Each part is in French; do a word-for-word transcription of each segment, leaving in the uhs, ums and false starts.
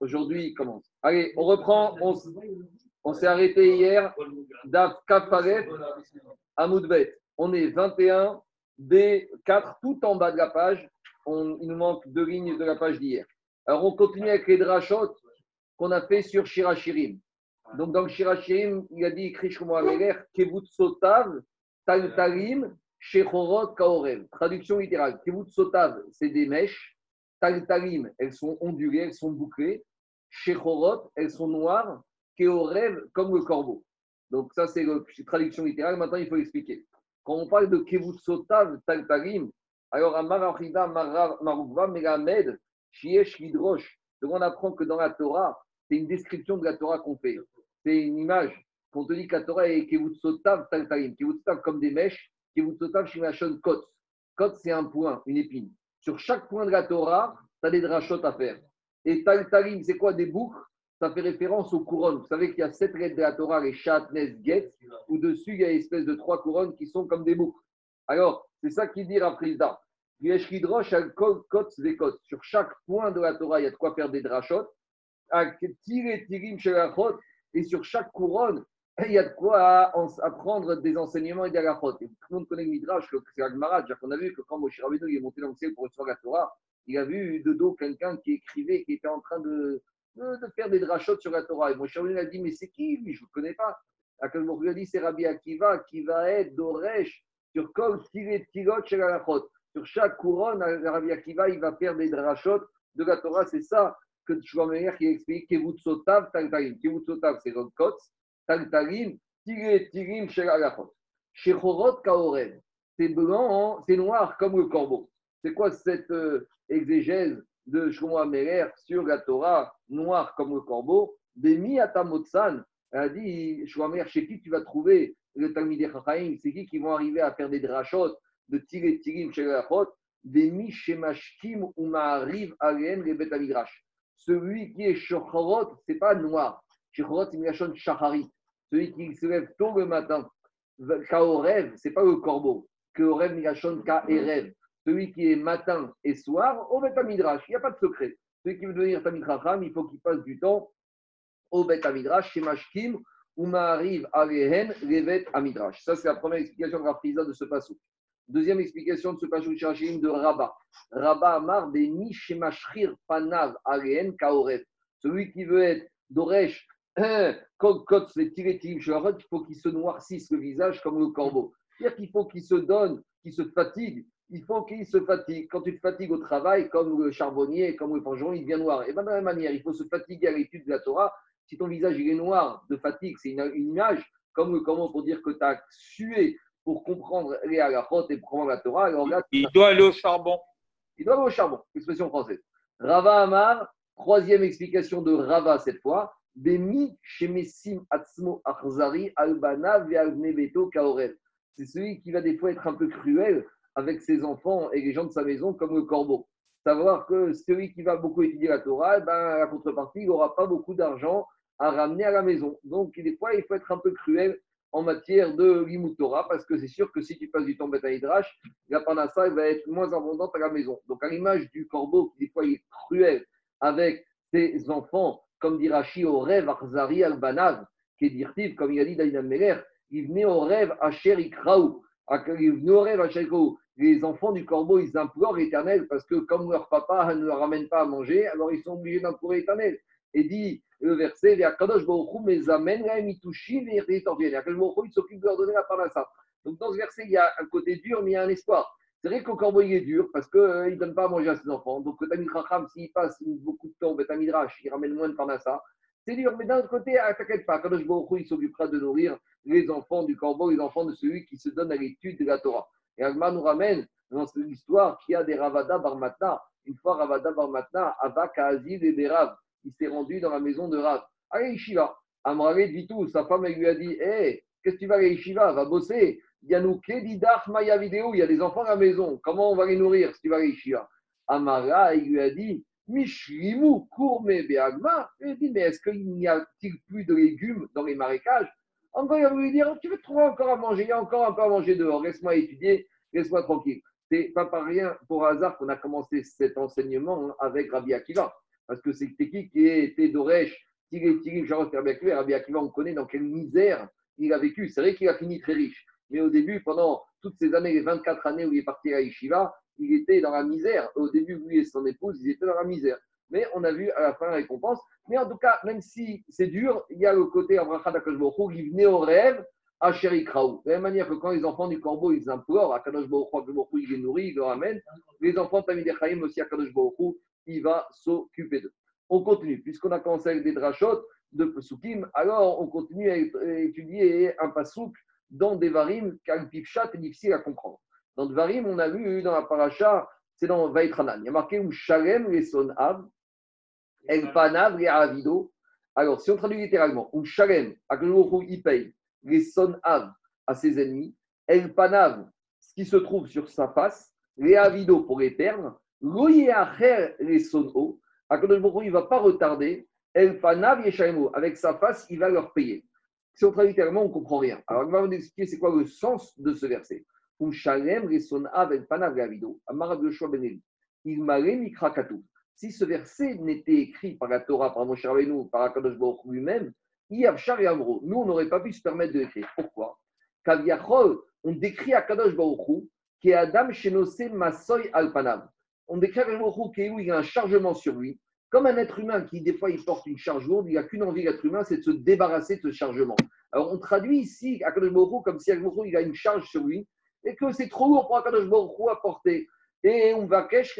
Aujourd'hui, il commence. Allez, on reprend. On, on s'est arrêté hier. Daf Kafaret Amoudbet. On est vingt et un B quatre, tout en bas de la page. On, il nous manque deux lignes de la page d'hier. Alors, on continue avec les drachot qu'on a fait sur Shirachirim. Donc, dans le Shirachirim, il a dit Krishmo Ameler, Kevutsotav, Taltarim, Shechorot Kaorev. Traduction littérale. Kevutsotav, c'est des mèches. Taltarim, elles sont ondulées, elles sont bouclées. Shechorot, elles sont noires. Keorev, comme le corbeau. Donc, ça, c'est la traduction littérale. Maintenant, il faut l'expliquer. Quand on parle de Kevutsotav, Taltarim, alors, à Marachida, Marukva, Melamed, Shiesh, Hidrosh. Donc, on apprend que dans la Torah, c'est une description de la Torah qu'on fait. C'est une image. Qu'on te dit que la Torah est Kevutsotav, Taltarim. Kevutsotav, comme des mèches. Kevutsotav, Shimashon, Kot. Kot, c'est un point, une épine. Sur chaque point de la Torah, tu as des drachotes à faire. Et Taltarim, c'est quoi des boucles? Ça fait référence aux couronnes. Vous savez qu'il y a sept lettres de la Torah, les Shatnes, Get, où dessus, il y a une espèce de trois couronnes qui sont comme des boucles. Alors, c'est ça qu'il dit Raprizda. Sur chaque point de la Torah, il y a de quoi faire des drachotes. Et sur chaque couronne, il y a de quoi apprendre des enseignements et des halachot. Et tout le monde connaît le Midrash, c'est l'Agmara. On a vu que quand Moshe Rabbeinu est monté dans le ciel pour recevoir la Torah, il a vu de dos quelqu'un qui écrivait, qui était en train de, de, de faire des drachotes sur la Torah. Et Moshe Rabbeinu a dit, mais c'est qui lui? Je ne le connais pas. Akadosh lui a dit, c'est Rabbi Akiva, Kivaed, Doresh, sur Kol, Tilet, Tilot, chez l'halachot. Sur chaque couronne, Rabbi Akiva, il va faire des drachotes de la Torah. C'est ça que tu vois meilleur qui explique. Kevutsotav, Taltarim. Kevutsotav, c'est le Kotz. Taltarim, tiré, tirim, shelachot. Shechorot kaorev. C'est blanc, hein? C'est noir comme le corbeau. C'est quoi cette euh, exégèse de Shlomo Améler sur la Torah, noir comme le corbeau? Demi atamotsan. Elle a dit, Shlomo Améler, chez qui tu vas trouver le Talmidei Chachamim? C'est qui qui vont arriver à faire des drachotes de tiré, tirim, shelachot? Demi shemashkim ou ma'ariv alen le bet hamidrash. Celui qui est shechorot, c'est pas noir. Shechorot, c'est milachon shacharit. Celui qui se lève tôt le matin, Kaorev, ce n'est pas le corbeau. Kaorev, Migashon, Kaerev. Celui qui est matin et soir, au Bet Hamidrash. Il n'y a pas de secret. Celui qui veut devenir Talmid Chacham, il faut qu'il passe du temps au Bet Hamidrash, chez Mashkim, ou Ma'ariv, Alehen, les Bet Hamidrash. Ça, c'est la première explication de Rav Pizda de ce passouk. Deuxième explication de ce passouk Shachim de Rabba. Rabba Amar, des Nish, Mashrir, Panav, Alehen, Kaorev. Celui qui veut être Doresh, Quand les tirétim, il faut qu'il se noircisse le visage comme le corbeau. C'est-à-dire qu'il faut qu'il se donne, qu'il se fatigue. Il faut qu'il se fatigue. Quand tu te fatigues au travail, comme le charbonnier, comme le forgeron, il devient noir. Et bien, de la même manière, il faut se fatiguer à l'étude de la Torah. Si ton visage il est noir de fatigue, c'est une, une image, comme le corbeau pour dire que tu as sué pour comprendre les halachot et pour comprendre la Torah. Alors là, il doit aller au charbon. Il doit aller au charbon, expression française. Rava Amar, troisième explication de Rava cette fois. C'est celui qui va des fois être un peu cruel avec ses enfants et les gens de sa maison comme le corbeau. Savoir que celui qui va beaucoup étudier la Torah, ben, à la contrepartie, il n'aura pas beaucoup d'argent à ramener à la maison. Donc des fois, il faut être un peu cruel en matière de Limud Torah parce que c'est sûr que si tu passes du temps Beth Midrash, la Parnassa va être moins abondante à la maison. Donc à l'image du corbeau qui des fois il est cruel avec ses enfants, comme dit Rashi au rêve Arzari al-Banav, qui est dirtiv, comme il a dit David Meller, il venait au rêve Asher Ikraou. Il venait au rêve Asher Ikraou. Les enfants du corbeau, ils implorent l'Éternel parce que comme leur papa ne leur ramène pas à manger, alors ils sont obligés d'implorer l'Éternernel. Et dit le verset, Akadosh Baruch Hu mes amen mitushi ve'ytorviel. Akadosh Baruch Hu il s'occupe de leur donner la parnassa. Donc dans ce verset, il y a un côté dur, mais il y a un espoir. C'est vrai qu'au corbeau, il est dur parce qu'il euh, ne donne pas à manger à ses enfants. Donc, le Talmid Chacham, s'il passe beaucoup de temps au Beth Midrash, il ramène moins de parnassa. C'est dur, mais d'un autre côté, ah, t'inquiète pas, Kadosh Baruch Hu, il s'occupera de nourrir les enfants du corbeau, les enfants de celui qui se donne à l'étude de la Torah. Et Agma nous ramène dans cette histoire qu'il y a des Ravada Bar Matna. Une fois Ravada Bar Matna, Abba Kaazil et des Rav. Il s'est rendu dans la maison de Rav. Allez, Yeshiva. Amraved Vitou, sa femme, elle lui a dit, hé, hey, qu'est-ce que tu vas à Yeshiva? Va bosser. Il y a des enfants à la maison. Comment on va les nourrir si tu vas réussir? Amara, il lui a dit Mishlimu Kourme Beagma. Il lui dit mais est-ce qu'il n'y a-t-il plus de légumes dans les marécages? Encore, il va lui dire tu veux trouver encore à manger, il y a encore un peu à manger dehors. Laisse-moi étudier, laisse-moi tranquille. C'est pas par rien, pour hasard, qu'on a commencé cet enseignement avec Rabbi Akiva. Parce que c'est qui qui était Doresh, Tigé, Tigé, Jarot, Rabbi Akiva. Rabbi Akiva, on connaît dans quelle misère il a vécu. C'est vrai qu'il a fini très riche. Mais au début, pendant toutes ces années, les vingt-quatre années où il est parti à Yeshiva, il était dans la misère. Au début, lui et son épouse, ils étaient dans la misère. Mais on a vu à la fin la récompense. Mais en tout cas, même si c'est dur, il y a le côté Abracha d'Akadosh Baruch Hu, il venait au rêve à Shéri Kraou. De la même manière que quand les enfants du corbeau, ils implorent, Akadosh Baruch Hu, il les nourrit, il les ramène. Les enfants de Tamid Echaim aussi, Akadosh Baruch Hu, il va s'occuper d'eux. On continue, puisqu'on a commencé avec des drachot de Pesukim, alors on continue à étudier un pasouk dans Devarim, car le pipchat est difficile à comprendre. Dans Devarim, on a vu dans la paracha, c'est dans Vaïtranan, il y a marqué où Shalem les son ab, El Panav les Avido. Alors, si on traduit littéralement, où Shalem, à quel moment il paye les son ab à ses ennemis, El Panav, ce qui se trouve sur sa face, les Avido pour les termes, Loyeacher les son o, à quel moment il ne va pas retarder, El Panav et Shalemo, avec sa face, il va leur payer. Si on traduit littéralement, on ne comprend rien. Alors, on va vous expliquer c'est quoi le sens de ce verset. Um shalem resona ben panav avido amar de Shua ben Eli il mare mikra katu. Si ce verset n'était écrit par la Torah, par Moshe Rabbeinu, par Akadosh Baruch lui-même, Yavshar et Amro, nous on n'aurait pas pu se permettre de l'écrire. Pourquoi? Kaviachol, on décrit Akadosh Baruch Hu qui est Adam shenoseh masoy al panav. On décrit Akadosh Baruch Hu qui est où il y a un chargement sur lui, comme un être humain qui des fois il porte une charge lourde, il n'y a qu'une envie l'être humain, c'est de se débarrasser de ce chargement. Alors on traduit ici Akadosh Baruch Hu comme si Akadosh Baruch Hu il a une charge sur lui. Et que c'est trop lourd pour Akadosh Baruch Hu à porter. Et on va kesh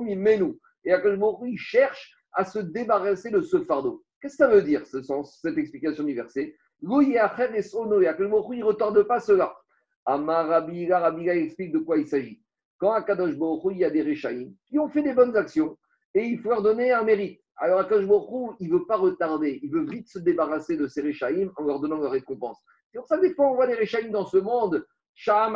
mi menou. Et Akadosh Baruch Hu cherche à se débarrasser de ce fardeau. Qu'est-ce que ça veut dire, ce sens, cette explication du verset? Lo yacher es ono. Et Akadosh Baruch Hu ne retarde pas cela. Amar Rabbi Hillel, Rabbi Hillel explique de quoi il s'agit. Quand Akadosh Baruch Hu, il y a des réchaïm qui ont fait des bonnes actions et il faut leur donner un mérite. Alors Akadosh Baruch Hu, il ne veut pas retarder. Il veut vite se débarrasser de ces réchaïm en leur donnant leur récompense. C'est pour ça que des fois on voit des réchaïm dans ce monde. Et on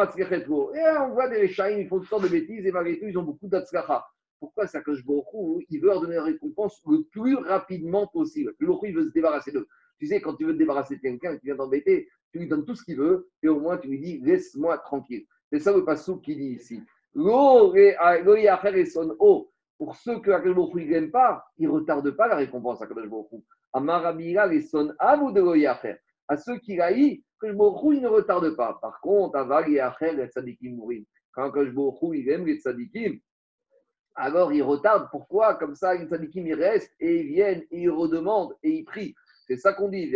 voit des Rechaïm, ils font toutes sortes de bêtises et malgré tout, ils ont beaucoup d'atzlacha. Pourquoi c'est que Baruch Hu, il veut leur donner la récompense le plus rapidement possible. Le Baruch Hu, il veut se débarrasser d'eux. Tu sais, quand tu veux te débarrasser de quelqu'un et que tu viens t'embêter, tu lui donnes tout ce qu'il veut et au moins tu lui dis laisse-moi tranquille. C'est ça le passouk qui dit ici. Pour ceux que Akadosh Baruch Hu ne l'aime pas, ils ne retardent pas la récompense à Akadosh Baruch Hu. À ceux qui l'haïssent, Akadosh Baruch Hu, il ne retarde pas. Par contre, Aval et Acher, les tzadikim mourim. Quand Akadosh Baruch Hu, il aime les tzadikim, alors il retarde. Pourquoi? Comme ça, les tzadikim, ils restent et ils viennent et ils redemandent et ils prient. C'est ça qu'on dit.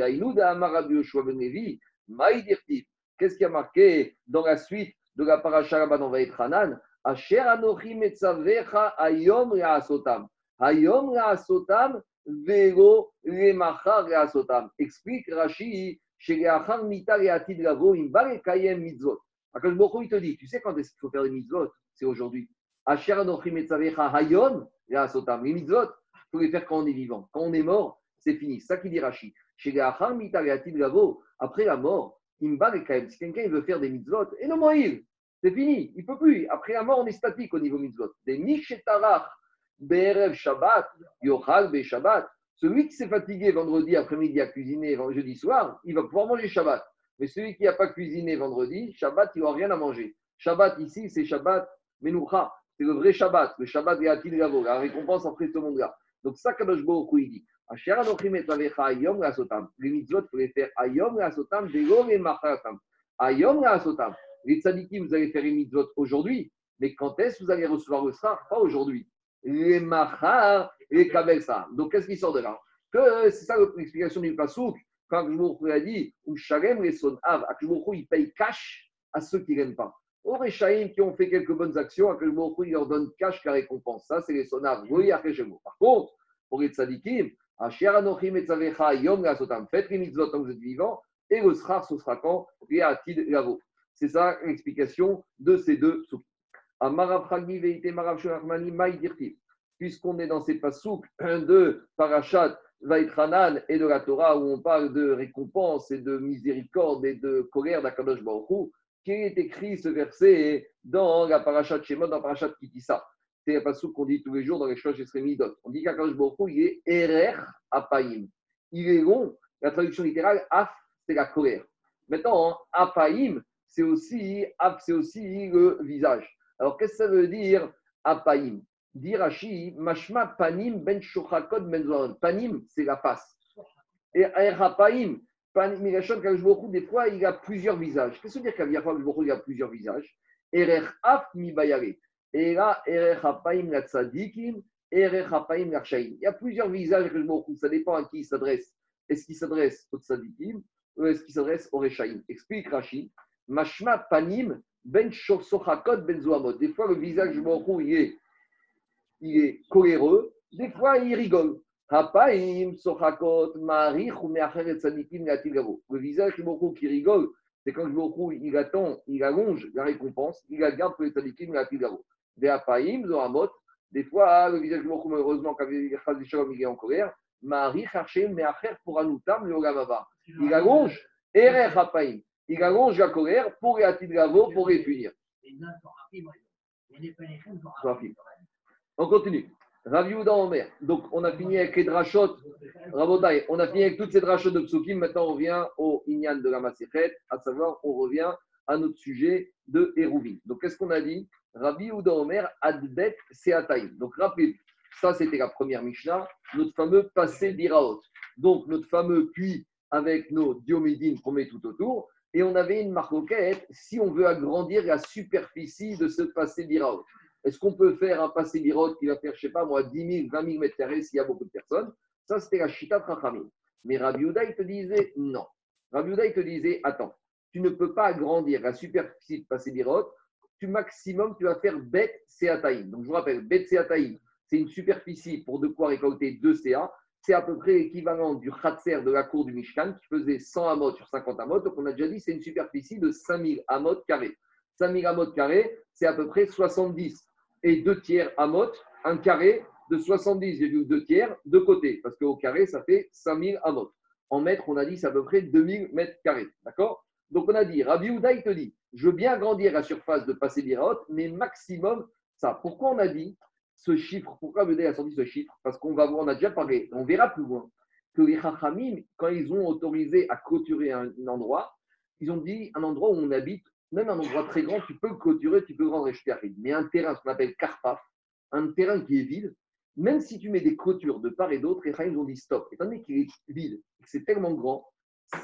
Qu'est-ce qui a marqué dans la suite de la paracha Rabban dans Vaïtranan? Asher anochi metzavecha hayom la'asotam. Hayom la'asotam velo lemachar la'asotam. Explique Rashi. Akadosh Baruch Hu, il te dit, tu sais quand est-ce qu'il faut faire des mitzvot? C'est aujourd'hui. Les mitzvot, il faut les faire quand on est vivant. Quand on est mort, c'est fini. C'est ça qu'il dit Rashi. Après la mort, si quelqu'un veut faire des mitzvot, et non moïl, c'est fini, il ne peut plus. Après la mort, on est statique au niveau mitzvot. Celui qui s'est fatigué vendredi après-midi à cuisiner jeudi soir, il va pouvoir manger Shabbat. Mais celui qui n'a pas cuisiné vendredi, Shabbat, il n'aura rien à manger. Shabbat ici, c'est Shabbat Menoucha. C'est le vrai Shabbat. Le Shabbat est Atil Gavo, la récompense après ce monde-là. Donc ça, Kadosh Baruch Hu, il dit les mitzvot, il faut les faire Ayom Rasotam, Dego et Machatam. Ayom Rasotam. Les tzadikim, vous allez faire les mitzvot aujourd'hui, mais quand est-ce que vous allez recevoir le sar? Pas aujourd'hui. Les machar et kabel ça. Donc qu'est-ce qui sort de là? Que c'est ça l'explication du passouk. Quand Akadosh Baruch Hu a dit ou shalem les son av, Akadosh Baruch Hu il paye cash à ceux qui n'aiment pas. Aux réchaïm qui ont fait quelques bonnes actions, Akadosh Baruch Hu il leur donne cash la récompense. Ça c'est les son av. Par contre, pour les tzadikim, asher anochi metzavecha yom la'asotam, faites les mitzvot tant que vous êtes vivant et le srar ce sera quand l'atid lavo. C'est ça l'explication de ces deux souk. Puisqu'on est dans ces passouk de Parashat Vaïtranan et de la Torah où on parle de récompense et de miséricorde et de colère d'Akadosh Baruch Hu, qui est écrit ce verset dans la Parashat Shemot, dans la Parashat Kitissa. C'est un passouk qu'on dit tous les jours dans les Shlosh Esrei Midot. On dit qu'Akadosh Baruch Hu, il est Erer Apayim. Il est long, la traduction littérale, Af, c'est la colère. Maintenant, Apayim, c'est aussi, Af, c'est aussi le visage. Alors, qu'est-ce que ça veut dire, Apaïm? Dit Rashi, Mashma Panim ben Shochakot ben Zoran. Panim, c'est la face. Et Erapaim, Panim, Mirachon, Kajboku, des fois, il a plusieurs visages. Qu'est-ce que ça veut dire qu'Aviafabou, il a plusieurs visages? Erer Af mi Bayare. Et là, Erer Hapaim la Tzadikim, Erer Hapaim la Chaim. Il y a plusieurs visages, Kajboku. Ça dépend à qui il s'adresse. Est-ce qu'il s'adresse au Tzadikim ou est-ce qu'il s'adresse au Rechaim? Explique Rashi, Mashma Panim ben Shochakot ben Zoran. Des fois, le visage Kajboku, il est. Il est coléreux, des fois il rigole. Le visage du Mokou qui rigole, c'est quand le Mokou il attend, il allonge la récompense, il la garde pour les Tzadikim et la Tilgavo. Des Hapaïm, Zoramot, des fois le visage du Mokou, malheureusement, quand il est en colère, il allonge, Erer Hapaïm, il allonge la colère pour les Tilgavo, pour les punir. On continue. Rav Yehuda Omer. Donc, on a fini avec les drachot. Rabotai, on a fini avec toutes ces drachot de Psukim. Maintenant, on revient au Inyan de la Maserhet, à savoir, on revient à notre sujet de Hérouvin. Donc, qu'est-ce qu'on a dit? Rav Yehuda Omer, Adbet Seataïm. Donc, rappelez-vous, ça, c'était la première Mishnah, notre fameux passé d'Iraot. Donc, notre fameux puits avec nos diomédines qu'on met tout autour. Et on avait une marquette si on veut agrandir la superficie de ce passé d'Iraot. Est-ce qu'on peut faire un passé d'Iraot qui va faire, je ne sais pas moi, dix mille, vingt mille mètres carrés s'il y a beaucoup de personnes? Ça, c'était la Chita Trachamim. Mais Rav Yehuda, il te disait non. Rav Yehuda, il te disait attends, tu ne peux pas agrandir la superficie de passé d'Iraot. Tu maximum, tu vas faire Bet Seataïm. Donc, je vous rappelle, Bet Seataïm, c'est une superficie pour de quoi récolter deux C A. C'est à peu près l'équivalent du Khatser de la cour du Mishkan qui faisait cent amot sur cinquante amot. Donc, on a déjà dit c'est une superficie de cinq mille amot carrés. cinq mille amot carrés, c'est à peu près soixante-dix. Et deux tiers à mot, un carré de soixante-dix, j'ai vu deux tiers de côté, parce qu'au carré, ça fait cinq mille à mot. En mètres, on a dit, c'est à peu près deux mille mètres carrés. D'accord? Donc, on a dit, Rav Yehuda, il te dit, je veux bien agrandir la surface de Passé d'Iraot, mais maximum ça. Pourquoi on a dit ce chiffre? Pourquoi Rav Yehuda a sorti ce chiffre? Parce qu'on va voir, on a déjà parlé, on verra plus loin, que les Chachamim, quand ils ont autorisé à clôturer un endroit, ils ont dit, un endroit où on habite, même un endroit très grand, tu peux le clôturer, tu peux le rendre échterride. Mais un terrain, ce qu'on appelle Karpaf, un terrain qui est vide, même si tu mets des clôtures de part et d'autre, les Chaïms ont dit stop. Étant donné qu'il est vide, que c'est tellement grand,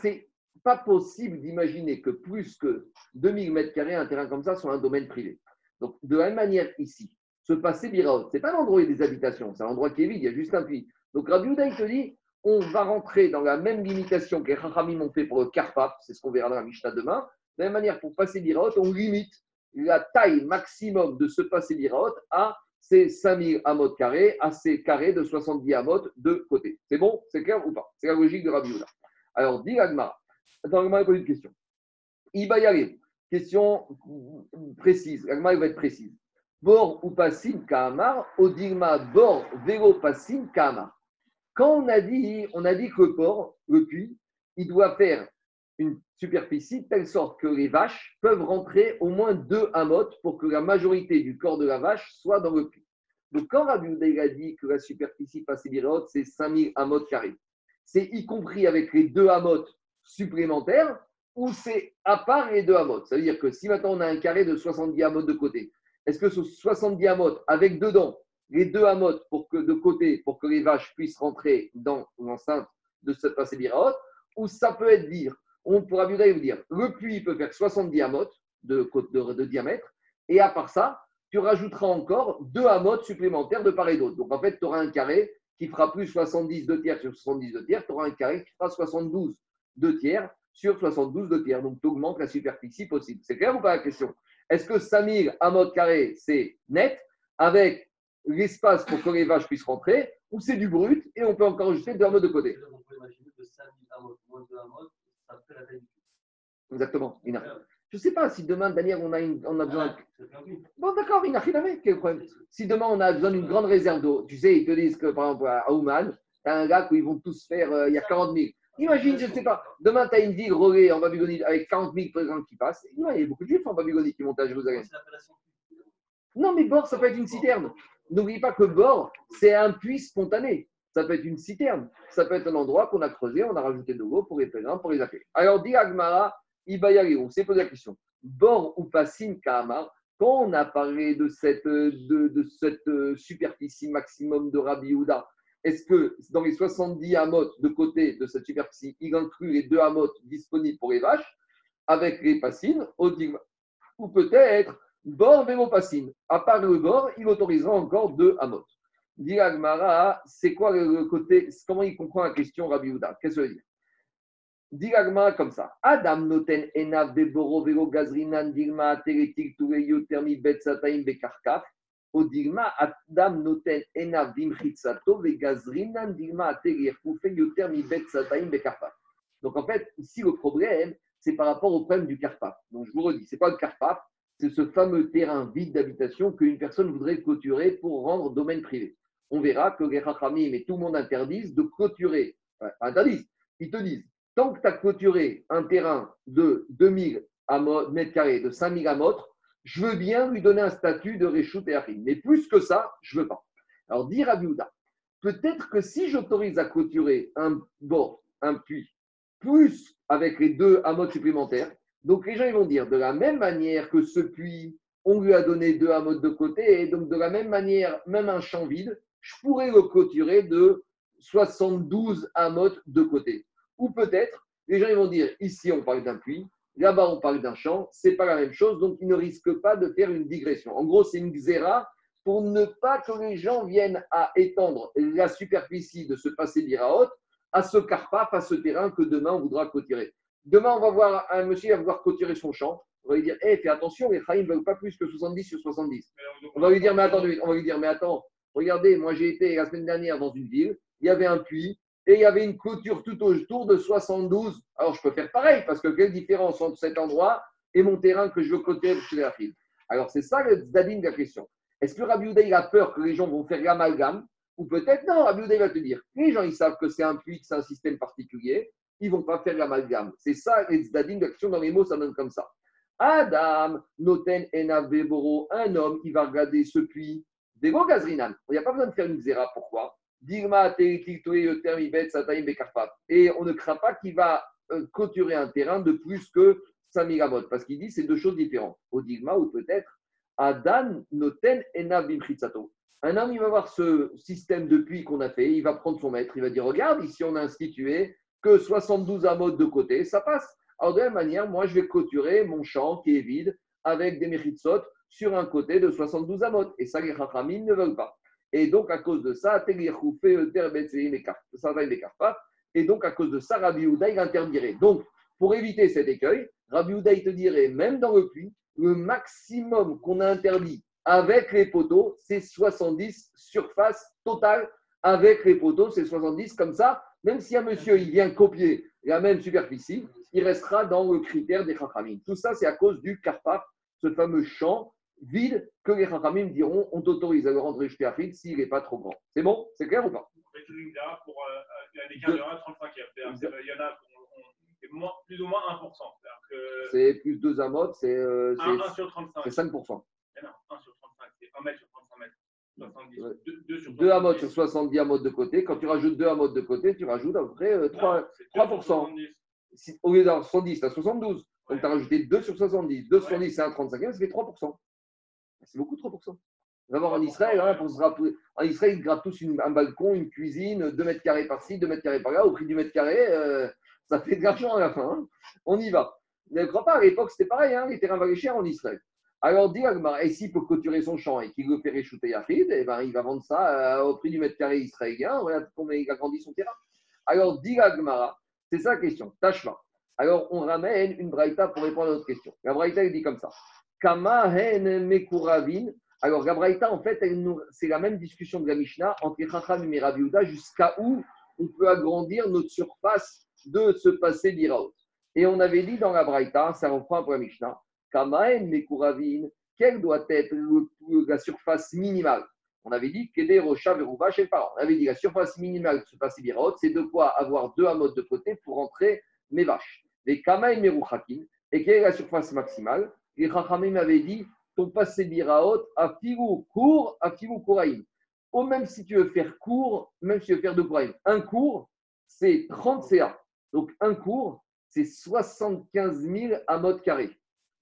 c'est pas possible d'imaginer que plus que deux mille mètres carrés, un terrain comme ça, soit un domaine privé. Donc, de la même manière ici, ce passé d'Iraot, ce n'est pas l'endroit où il y a des habitations, c'est un endroit qui est vide, il y a juste un puits. Donc, Rav Yehuda, il te dit, on va rentrer dans la même limitation que les Chachamim ont fait pour le Karpaf, c'est ce qu'on verra dans la Mishnah demain. De la même manière, pour passer d'Iraot, on limite la taille maximum de ce passé d'Iraot à ces cinq mille amot carrés, à ces carrés de soixante-dix amot de côté. C'est bon? C'est clair ou pas? C'est la logique de Rav Yehuda. Alors, dit Agmara. Attends, Agmara, il pose une question. Ibayare, question précise. Agmara, il va être précise. Bor ou passim ka'amar, odigma bor vero passim ka'amar. Quand on a dit, on a dit que le port, le puits, il doit faire une superficie de telle sorte que les vaches peuvent rentrer au moins deux amotes pour que la majorité du corps de la vache soit dans le puits. Donc, quand Rav Yehuda a dit que la superficie passée d'Iraot, c'est cinq mille amotes carrés, c'est y compris avec les deux amotes supplémentaires ou c'est à part les deux amotes? Ça veut dire que si maintenant on a un carré de soixante-dix amotes de côté, est-ce que ce soixante-dix amotes avec dedans les deux amotes pour que, de côté pour que les vaches puissent rentrer dans l'enceinte de cette passée d'Iraot? Ou ça peut être dire on pourra bien vous dire, le puits peut faire soixante-dix amotes de, de, de diamètre, et à part ça, tu rajouteras encore deux amotes supplémentaires de part et d'autre. Donc en fait, tu auras un carré qui fera plus soixante-dix deux tiers sur soixante-dix deux tiers, tu auras un carré qui fera soixante-douze deux tiers sur soixante-douze deux tiers. Donc tu augmentes la superficie possible. C'est clair ou pas la question? Est-ce que cinq mille amotes carrés, c'est net, avec l'espace pour que les vaches puissent rentrer, ou c'est du brut, et on peut encore ajouter deux amotes de côté? On peut imaginer que cinq mille amotes moins deux amotes. Exactement, Ina. Je ne sais pas si demain, Daniel, on a, une, on a besoin. Bon, d'accord, Ina, quel est le problème? Si demain, on a besoin d'une grande réserve d'eau, tu sais, ils te disent que, par exemple, à Ouman, tu as un lac où ils vont tous faire, euh, il y a quarante mille. Imagine, je ne sais pas, demain, tu as une ville relais en Babylonie avec quarante mille présents qui passent. Il y a beaucoup de juifs en Babylonie qui montent à Jérusalem. Non, mais Bor, ça peut être une citerne. N'oubliez pas que Bor, c'est un puits spontané. Ça peut être une citerne, ça peut être un endroit qu'on a creusé, on a rajouté de l'eau pour les pèlerins, pour les accueillir. Alors, dit Agmara, Ibayari, on s'est posé la question. Bor ou Passim Kahamar, Quand on a parlé de cette, de, de cette superficie maximum de Rabbi Yehuda, est-ce que dans les soixante-dix amot de côté de cette superficie, il inclut les deux amot disponibles pour les vaches avec les passines, ou peut-être bord vélo-passine? À part le bord, il autorisera encore deux amot. Dit l'Agmara, c'est quoi le côté, comment il comprend la question Rabbi Yehuda? Qu'est-ce que ça veut dire? Dit l'Agmara comme ça. Adam noten enav deboro vélo gazrinan dilma atéretik toureyo termi bet sataim bekarkaf. Odigma Adam noten enav dimchitsato vegazrinan dilma atérir koufeyo termi bet sataim bekarkaf. Donc en fait, ici le problème, c'est par rapport au problème du karpaf. Donc je vous redis, c'est pas le karpaf, c'est ce fameux terrain vide d'habitation qu'une personne voudrait clôturer pour rendre domaine privé. On verra que les Chachamim et tout le monde interdisent de clôturer. Enfin, interdisent. Ils te disent, tant que tu as clôturé un terrain de deux mille mètres carrés, de cinq mille amot, je veux bien lui donner un statut de Réchout et Achim. Mais plus que ça, je ne veux pas. Alors, dit Rabbi Yehuda, peut-être que si j'autorise à clôturer un bord, un puits, plus avec les deux amot supplémentaires, donc les gens ils vont dire, de la même manière que ce puits, on lui a donné deux amot de côté, et donc de la même manière, même un champ vide, je pourrais le clôturer de soixante-douze amot de côté. Ou peut-être, les gens ils vont dire, ici on parle d'un puits, là-bas on parle d'un champ, c'est pas la même chose, donc ils ne risquent pas de faire une digression. En gros, c'est une xéra pour ne pas que les gens viennent à étendre la superficie de ce passé d'Iraot à ce carpaf, à ce terrain que demain on voudra clôturer. Demain, on va voir un monsieur va vouloir clôturer son champ. On va lui dire, hé, hey, fais attention, les Chaim ne veulent pas plus que soixante-dix sur soixante-dix. On va lui dire, mais attends, on va lui dire, mais attends, regardez, moi j'ai été la semaine dernière dans une ville, il y avait un puits et il y avait une clôture tout autour de soixante-douze. Alors je peux faire pareil, parce que quelle différence entre cet endroit et mon terrain que je veux clôturer chez la file? Alors c'est ça le zadine de la question. Est-ce que Rabbi Yehuda a peur que les gens vont faire l'amalgame? Ou peut-être non, Rabbi Yehuda va te dire, les gens ils savent que c'est un puits, que c'est un système particulier. Ils ne vont pas faire l'amalgame. C'est ça, les tzaddim d'action dans les mots, ça donne comme ça. Adam, noten enav boro, un homme qui va regarder ce puits, Devo Gazrinan. Il n'y a pas besoin de faire une zéra. Pourquoi? Digma teetik toé yotermi bet sataim bekarpap. Et on ne craint pas qu'il va clôturer un terrain de plus que cinq mille amot. Parce qu'il dit c'est deux choses différentes. Au digma ou peut-être, Adam, noten enav bimchitsato. Un homme, il va voir ce système de puits qu'on a fait. Il va prendre son maître. Il va dire, regarde, ici on a institué que soixante-douze amot de côté, ça passe. Alors, de la même manière, moi, je vais clôturer mon champ qui est vide avec des mechitsot sur un côté de soixante-douze amot. Et ça, les Chachamim ne veulent pas. Et donc, à cause de ça, et donc, à cause de ça, Rabbi Yehuda, il interdirait. Donc, pour éviter cet écueil, Rabbi Yehuda, il te dirait, même dans le puits, le maximum qu'on a interdit avec les poteaux, c'est soixante-dix surface totale. Avec les poteaux, c'est soixante-dix comme ça. Même si un monsieur il vient copier la même superficie, il restera dans le critère des Chachamim. Tout ça, c'est à cause du karpaf, ce fameux champ vide que les Chachamim diront on t'autorise à le rendre jeté à fil s'il n'est pas trop grand. C'est bon? C'est clair ou pas? En fait, il y en a pour l'écart de un virgule trente-cinq. Il y en a plus ou moins un pour cent. Que... C'est plus deux amotes, c'est, euh, c'est un, un sur trente-cinq. C'est cinq pour cent. Mais non, un sur trente-cinq, c'est un mètre sur trente-cinq mètres. deux amot sur soixante-dix amot de côté. Quand tu rajoutes deux amot de côté, tu rajoutes à peu près trois pour cent. Si, au lieu d'avoir soixante-dix, tu as soixante-douze. Ouais. Donc tu as rajouté deux sur soixante-dix. deux sur soixante-dix, ouais. C'est un trente-cinquième, ça fait trois pour cent. C'est beaucoup trois pour cent. D'abord en Israël, hein, pour se rappeler, en Israël, ils grattent tous une, un balcon, une cuisine, deux mètres carrés par-ci, deux mètres carrés par-là. Au prix du mètre carré, euh, ça fait de l'argent à la fin. Hein. On y va. Ne crois pas, à l'époque, c'était pareil. Hein, les terrains valaient cher en Israël. Alors, dit Agmar, et s'il peut clôturer son champ et qu'il veut faire échouter Yachid, eh ben, il va vendre ça euh, au prix du mètre carré israélien. Regarde combien il a grandi son terrain. Alors, dit Agmar, c'est ça la question. Tachma. Alors, on ramène une braïta pour répondre à notre question. La braïta, elle dit comme ça. Kama hen mekuravin. Alors, la braïta, en fait, elle nous... c'est la même discussion de la Mishnah entre Chachamim et Rabbi Yehuda jusqu'à où on peut agrandir notre surface de ce passé d'Iraot. Et on avait dit dans la braïta, ça reprend pour la Mishnah. Kamaen Mekuravin, quelle doit être la surface minimale? On avait dit Keder Rocha Verouva chez le parent. On avait dit la surface minimale de ce passé d'Iraot, c'est de quoi avoir deux amotes de côté pour rentrer mes vaches. Les Kamaen Merouchakin, et quelle est la surface maximale? Les Chachamim m'avaient dit ton passé d'Iraot à Fivou court, à Fivou Kouraïm. Ou même si tu veux faire court, même si tu veux faire deux Kouraïm. Un court, c'est trente C A. Donc un court, c'est soixante-quinze mille amotes carrés.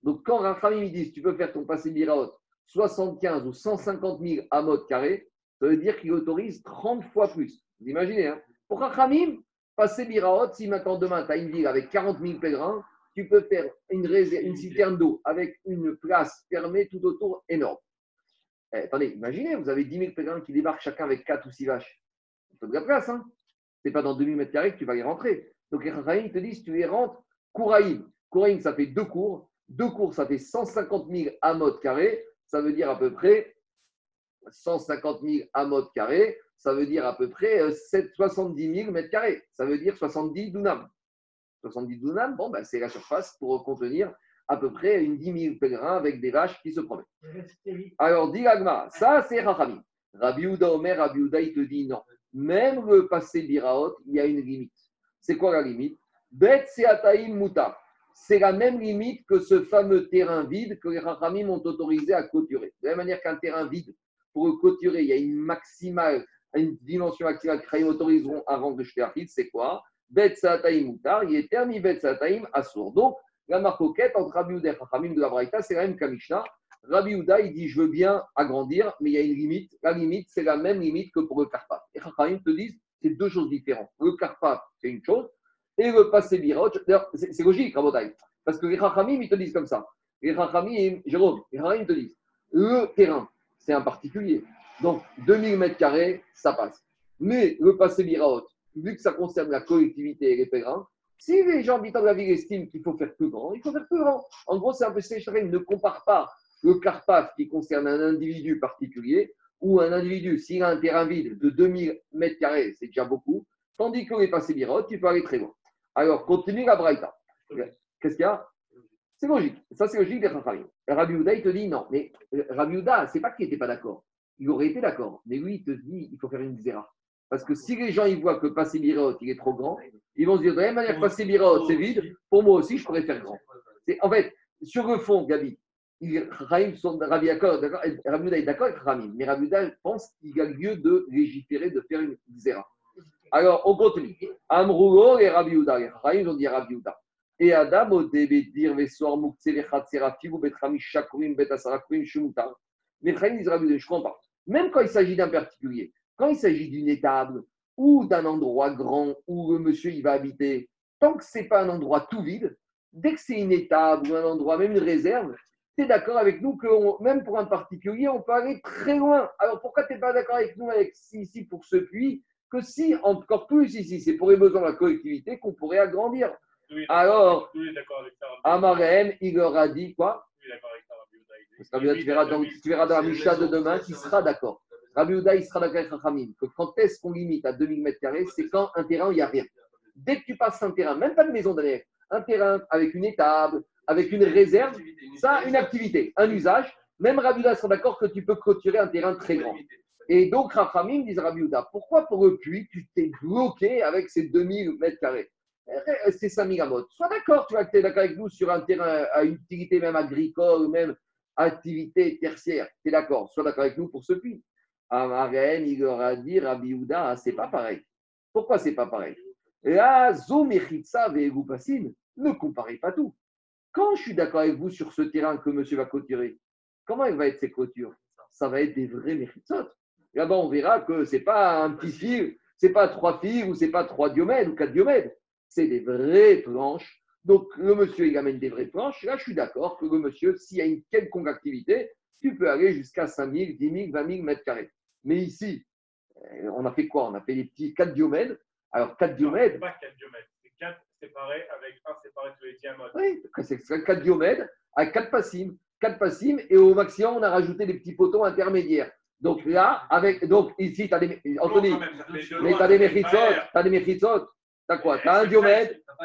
Donc, quand Rachamim me dit, tu peux faire ton passé Miraot soixante-quinze ou cent cinquante mille amot carrés, ça veut dire qu'il autorise trente fois plus. Vous imaginez, hein? Pour Rachamim, passer Miraot, si maintenant demain, tu as une ville avec quarante mille pèlerins, tu peux faire une, réserve, une citerne d'eau avec une place fermée tout autour énorme. Eh, attendez, imaginez, vous avez dix mille pèlerins qui débarquent chacun avec quatre ou six vaches. Il faut de la place, hein? Ce n'est pas dans deux mille mètres carrés que tu vas y rentrer. Donc, les Rachamim te disent, tu les rentres Kouraïm. Kouraïm, ça fait deux cours. Deux cours, ça fait cent cinquante mille amot carrés. Ça veut dire à peu près cent cinquante mille amot carrés. Ça veut dire à peu près soixante-dix mille mètres carrés. Ça veut dire soixante-dix dunams. soixante-dix dunams, bon, ben, c'est la surface pour contenir à peu près une dix mille pèlerins avec des vaches qui se promènent. Alors, dit l'Agmara, ça c'est Rachamim. Rabbi Yehuda Omer, Rabbi Yehuda, il te dit non. Même le passé Biraot, il y a une limite. C'est quoi la limite? Bet Seataim Muta. C'est la même limite que ce fameux terrain vide que les Rachamim ont autorisé à clôturer. De la même manière qu'un terrain vide, pour le clôturer, il y a une maximale, une dimension maximale que les Rachamim autoriseront avant de jeter un fil. C'est quoi? Bet Seataim Muta. Il est terminé Bet Seataim Assour. Donc, la marcoquette entre Rabbi Yehuda et Rachamim de la Braïta, c'est la même qu'à Mishnah. Rabbi Yehuda, il dit je veux bien agrandir, mais il y a une limite. La limite, c'est la même limite que pour le Karpat. Et Rachamim te disent c'est deux choses différentes. Le Karpat, c'est une chose. Et le passé Biraot, c'est, c'est logique, Rabotai. Parce que les Rachamim, ils te disent comme ça. Les Rachamim, Jérôme, les Rachamim te disent le terrain, c'est un particulier. Donc, deux mille mètres carrés, ça passe. Mais le passé Biraot, vu que ça concerne la collectivité et les pèlerins, si les gens habitants de la ville estiment qu'il faut faire plus grand, il faut faire plus grand. En gros, c'est un peu séchéré. Ne compare pas le Karpat qui concerne un individu particulier ou un individu, s'il a un terrain vide de deux mille mètres carrés, c'est déjà beaucoup, tandis que les passés Biraot, tu peux aller très loin. Alors, continue la Braïta. Qu'est-ce qu'il y a? C'est logique. Ça, c'est logique des Rachamim. Rabbi Yehuda, il te dit non. Mais Rabbi Yehuda, c'est pas qu'il n'était pas d'accord. Il aurait été d'accord. Mais lui, il te dit il faut faire une zéra. Parce que si les gens ils voient que passé Biraot, il est trop grand, ils vont se dire de la même manière que passé Biraot, c'est vide, pour moi aussi, je pourrais faire grand. C'est, en fait, sur le fond, Gabi, Rahim sont Rabbi Yehuda est d'accord avec Rahim, mais Rabbi Yehuda pense qu'il y a lieu de légiférer, de faire une zéra. Alors, on continue. Amrougo et Rabbi Yehuda, les Rahim ont dit Rabbi Yehuda. Et Adam au début dire Vesor Muktzele Chatzerafi ou Betrami Shakurim Betasarakurim Shumutar. Les Rahim disent Rabbi Yehuda, je comprends pas. Même quand il s'agit d'un particulier, quand il s'agit d'une étable ou d'un endroit grand où le monsieur il va habiter, tant que c'est pas un endroit tout vide, dès que c'est une étable ou un endroit, même une réserve. Tu es d'accord avec nous que on, même pour un particulier, on peut aller très loin. Alors, pourquoi tu n'es pas d'accord avec nous avec ici pour ce puits que si, encore plus ici, c'est pour les besoins de la collectivité qu'on pourrait agrandir. Oui, alors, oui, Amarem, il leur a dit quoi? Oui, d'accord avec Rabbi Yehuda. Tu verras dans, tu verras dans la Mishnah de demain qu'il sera d'accord. Rabbi Yehuda, il sera d'accord avec Rachamim. Que quand est-ce qu'on limite à deux mille mètres carrés, c'est quand un terrain où il n'y a rien. Dès que tu passes un terrain, même pas de maison derrière, un terrain avec une étable, avec une réserve, ça, une activité, un usage. Même Rabbi Yehuda sera d'accord que tu peux clôturer un terrain très grand. Et donc, Rachamim disent Rabbi Yehuda, pourquoi pour le puits, tu t'es bloqué avec ces deux mille mètres carrés? C'est cinq mille amot. Sois d'accord, tu vas être d'accord avec nous sur un terrain à utilité même agricole, même activité tertiaire. Tu es d'accord, sois d'accord avec nous pour ce puits. Amarem, il leur a dit Rabbi Yehuda, c'est pas pareil. Pourquoi c'est pas pareil? La Zomechitsa Ve'egoupassine, ne comparez pas tout. Quand je suis d'accord avec vous sur ce terrain que monsieur va clôturer, comment il va être ses clôtures? Ça va être des vrais méritsotes. Là-bas, on verra que ce n'est pas un petit fil, ce n'est pas trois fils ou ce n'est pas trois diomèdes ou quatre diomèdes. C'est des vraies planches. Donc, le monsieur, il amène des vraies planches. Là, je suis d'accord que le monsieur, s'il y a une quelconque activité, tu peux aller jusqu'à cinq mille, dix mille, vingt mille mètres carrés. Mais ici, on a fait quoi? On a fait des petits quatre diomèdes. Alors, quatre diomèdes. C'est pas quatre diomèdes, c'est quatre. Séparé avec un séparé tous les diamètres. Oui, c'est quatre diomèdes à quatre passimes. quatre passimes et au maximum, on a rajouté des petits poteaux intermédiaires. Donc là, avec, donc ici, tu as des. Anthony, mais tu as des méchitsotes. Tu as des méchitsotes. Tu as quoi? Tu as un diomètre. Tu n'as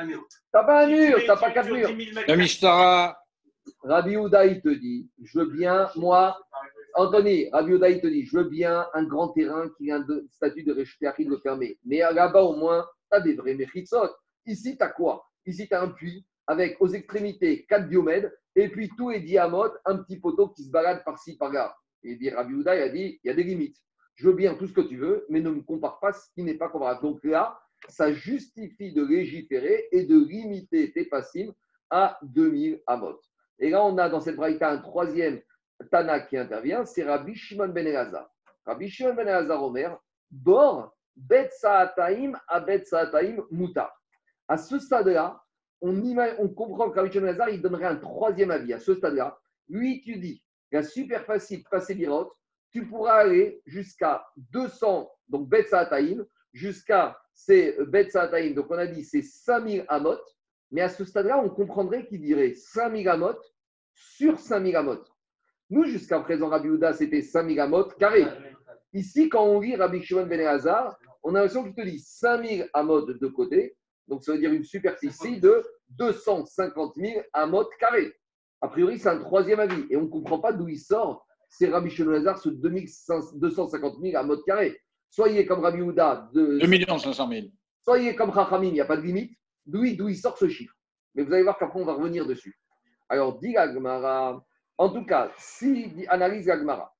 pas un mur. Tu n'as pas quatre murs. La Mishtara. Rabbi Yehuda, il te dit je veux bien, moi, Anthony, Rabbi Yehuda, il te dit je veux bien un grand terrain qui a un statut de réchauffé, de le fermer. Mais là-bas, au moins, tu as des vrais méchitsotes. Ici, tu as quoi? Ici, tu as un puits avec aux extrémités quatre diomèdes et puis tous les diamotes, un petit poteau qui se balade par-ci, par-là. Et dit, Rabbi Yehuda, il a dit il y a des limites. Je veux bien tout ce que tu veux, mais ne me compare pas ce qui n'est pas comparable. Donc là, ça justifie de légiférer et de limiter tes passives à deux mille amotes. Et là, on a dans cette braïta un troisième Tana qui intervient, c'est Rabbi Shimon ben Elazar. Rabbi Shimon ben Elazar Omer, Bor, Bet Saataim, à Bet Saataim, Mouta. À ce stade-là, on, on comprend que Rabbi Shimon ben Elazar, il donnerait un troisième avis. À ce stade-là, lui, tu dis, la superficie passé Birot, tu pourras aller jusqu'à deux cents, donc Bet Saataim, jusqu'à ces Bet Saataim, donc on a dit c'est cinq mille amot, mais à ce stade-là, on comprendrait qu'il dirait cinq mille amot sur cinq mille amot. Nous, jusqu'à présent, Rabbi Yehuda, c'était cinq mille amot carré. Ici, quand on lit Rabbi Shimon ben Elazar, on a l'impression qu'il te dit cinq mille amot de côté, donc ça veut dire une superficie de deux cent cinquante mille amot carré. A priori, c'est un troisième avis, et on ne comprend pas d'où il sort, c'est Rabbi Shimon ben Elazar, ce deux cent cinquante mille amot carré. Soyez comme Rabbi Yehuda de deux millions cinq cent mille. Soyez comme Chachamim, il n'y a pas de limite. D'où il sort ce chiffre. Mais vous allez voir qu'après, on va revenir dessus. Alors, dit la Gemara. En tout cas, si analyse la Gemara.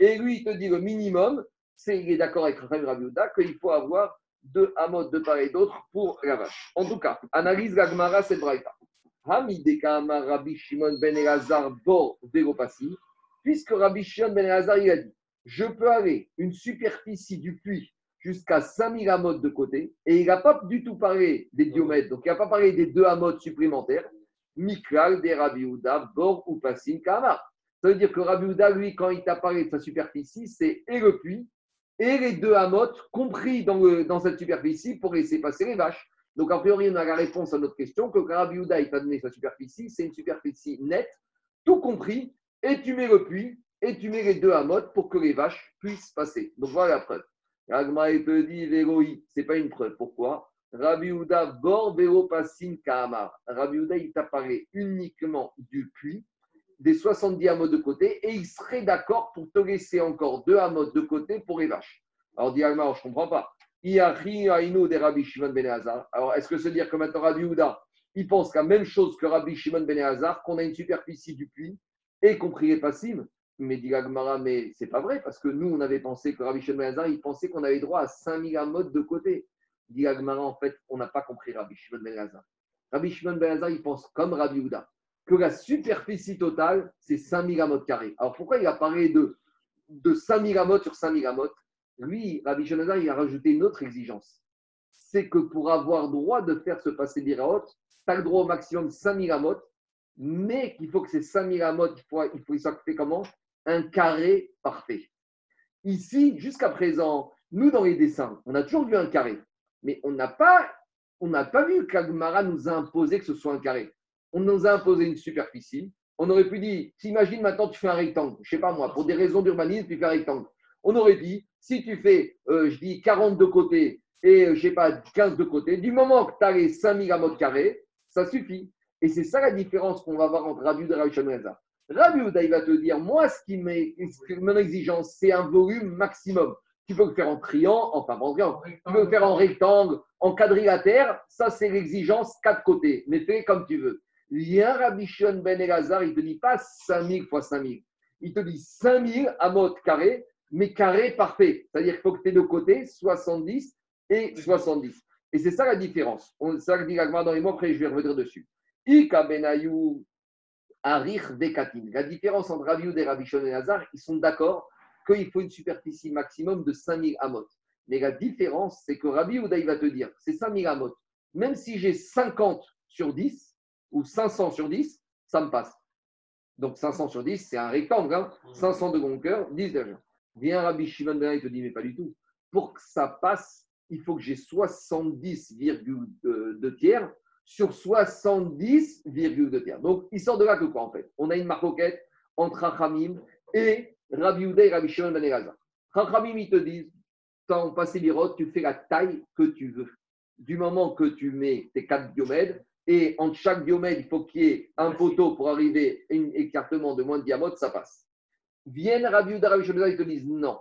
Et lui, il te dit le minimum, c'est il est d'accord avec Chachamim Rabbi Yehuda qu'il faut avoir deux amot de part et d'autre pour la vache. En tout cas, analyse la Gemara, c'est braïta. Rabbi Shimon ben Elazar bor Vegopassi, puisque Rabbi Shimon ben Elazar il a dit je peux aller une superficie du puits jusqu'à cinq mille amot de côté, et il n'a pas du tout parlé des diomètres, donc il n'a pas parlé des deux amot supplémentaires. Miklal de Rabbi Yehuda bor ou Passin Kamar. Ça veut dire que Rabbi Yehuda, lui, quand il t'a parlé de sa superficie, c'est et le puits et les deux amot compris dans, le, dans cette superficie pour laisser passer les vaches. Donc, a priori, on a la réponse à notre question que Rabbi Yehuda il t'a donné sa superficie, c'est une superficie nette, tout compris, et tu mets le puits, et tu mets les deux amot pour que les vaches puissent passer. Donc, voilà la preuve. Ragma et te dit, Véroï, ce n'est pas une preuve. Pourquoi ? Rabbi Yehuda bor Véro Passin Kahamar. Rabbi Yehuda, il t'a parlé uniquement du puits, des soixante-dix amot de côté, et il serait d'accord pour te laisser encore deux amot de côté pour les vaches. Alors, dit Ragma, je ne comprends pas. Alors, est-ce que se dire que maintenant Rabbi Yehuda, il pense la même chose que Rabbi Shimon ben Elazar, qu'on a une superficie du puits, et compris les passives? Mais dit la Gemara, mais c'est pas vrai, parce que nous, on avait pensé que Rabbi Shimon ben Elazar, il pensait qu'on avait droit à cinq mille amot de côté. Dit la Gemara, en fait, on n'a pas compris Rabbi Shimon ben Elazar. Rabbi Shimon ben Elazar, il pense comme Rabbi Yehuda, que la superficie totale, c'est cinq mille amot carrés. Alors, pourquoi il a parlé de, de cinq mille amot sur cinq mille amot? Lui, Rabbi Shimon ben Elazar, il a rajouté une autre exigence. C'est que pour avoir droit de faire se passer d'Iraot, tu as le droit au maximum de cinq mille amot, mais qu'il faut que ces cinq mille amot, il faut qu'il faut, soit fait comment? Un carré parfait. Ici, jusqu'à présent, nous, dans les dessins, on a toujours vu un carré, mais on n'a pas, pas vu que la Gemara nous a imposé que ce soit un carré. On nous a imposé une superficie. On aurait pu dire, t'imagines maintenant, tu fais un rectangle. Je ne sais pas moi, pour des raisons d'urbanisme, tu fais un rectangle. On aurait dit, si tu fais, euh, je dis, quarante de côté et, euh, je sais pas, quinze de côté, du moment que tu as les cinq mille amot carrés, ça suffit. Et c'est ça la différence qu'on va avoir entre Rabbi Yehuda et Rabbi Shimon ben Elazar. Rabbi Yehuda, il va te dire, moi, ce qui m'est mon exigence, c'est un volume maximum. Tu peux le faire en triangle, enfin, en triangle, tu peux le faire en rectangle, en quadrilatère, ça, c'est l'exigence quatre côtés. Mais fais comme tu veux. Lien Rabbi Shimon ben Elazar, il ne te dit pas cinq mille fois cinq mille. Il te dit cinq mille amot carrés, mais carré parfait. C'est-à-dire qu'il faut que tes deux côtés, soixante-dix et soixante-dix. Et c'est ça la différence. C'est ça que dit Gagmar dans les mots, après je vais revenir dessus. Ika benayou arich dekatin. La différence entre Rabbi Yehuda et Rabbi Shimon ben Elazar, ils sont d'accord qu'il faut une superficie maximum de cinq mille amot. Mais la différence, c'est que Rabbi Yehuda, il va te dire, c'est cinq mille amot. Même si j'ai cinquante sur dix ou cinq cents sur dix, ça me passe. Donc cinq cents sur dix, c'est un rectangle. Hein, cinq cents de long cœur, dix derrière. Viens Rabbi Shimon ben Elazar, il te dit, mais pas du tout. Pour que ça passe, il faut que j'ai soixante-dix virgule deux tiers sur soixante-dix virgule deux tiers. Donc, il sort de là que quoi, en fait? On a une marcoquette entre Chachamim et Rabbi Yehuda et Rabbi Shimon ben Elazar. Chachamim, ils te disent, quand passé l'Irot, tu fais la taille que tu veux. Du moment que tu mets tes quatre diomèdes, et entre chaque diomède, il faut qu'il y ait un poteau pour arriver à un écartement de moins de diamètre, ça passe. Viennent Rabbi Yehuda, Rabbi Shimon ben Elazar, ils te disent non,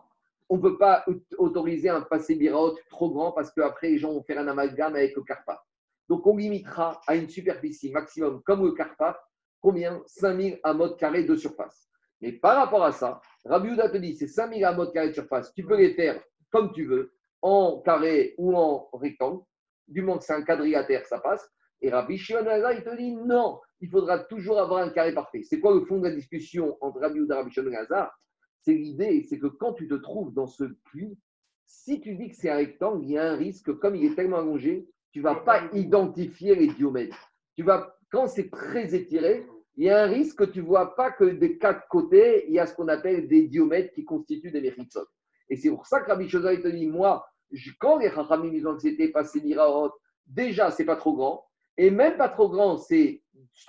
on ne peut pas autoriser un passé biraot trop grand parce qu'après les gens vont faire un amalgame avec le Karpa. Donc on limitera à une superficie maximum comme le Karpa, combien? cinq mille amot carrés de surface. Mais par rapport à ça, Rabbi Yehuda te dit c'est cinq mille amot carrés de surface, tu peux les faire comme tu veux, en carré ou en rectangle. du moment que c'est un quadrilatère, ça passe. Et Rabbi Shimon Elazar, il te dit non, il faudra toujours avoir un carré parfait. C'est quoi le fond de la discussion entre Rabbi Yehuda et Rabbi Shimon Elazar? C'est l'idée, c'est que quand tu te trouves dans ce puits, si tu dis que c'est un rectangle, il y a un risque, comme il est tellement allongé, tu ne vas pas identifier les diomètres. Tu vas, quand c'est très étiré, il y a un risque que tu ne vois pas que des quatre côtés, il y a ce qu'on appelle des diomètres qui constituent des méchitsot. Et c'est pour ça que Rabbi Shimon Elazar te dit, moi, je, quand les Chachamim disent que c'était passé l'Iraot, déjà, ce n'est pas trop grand. Et même pas trop grand, c'est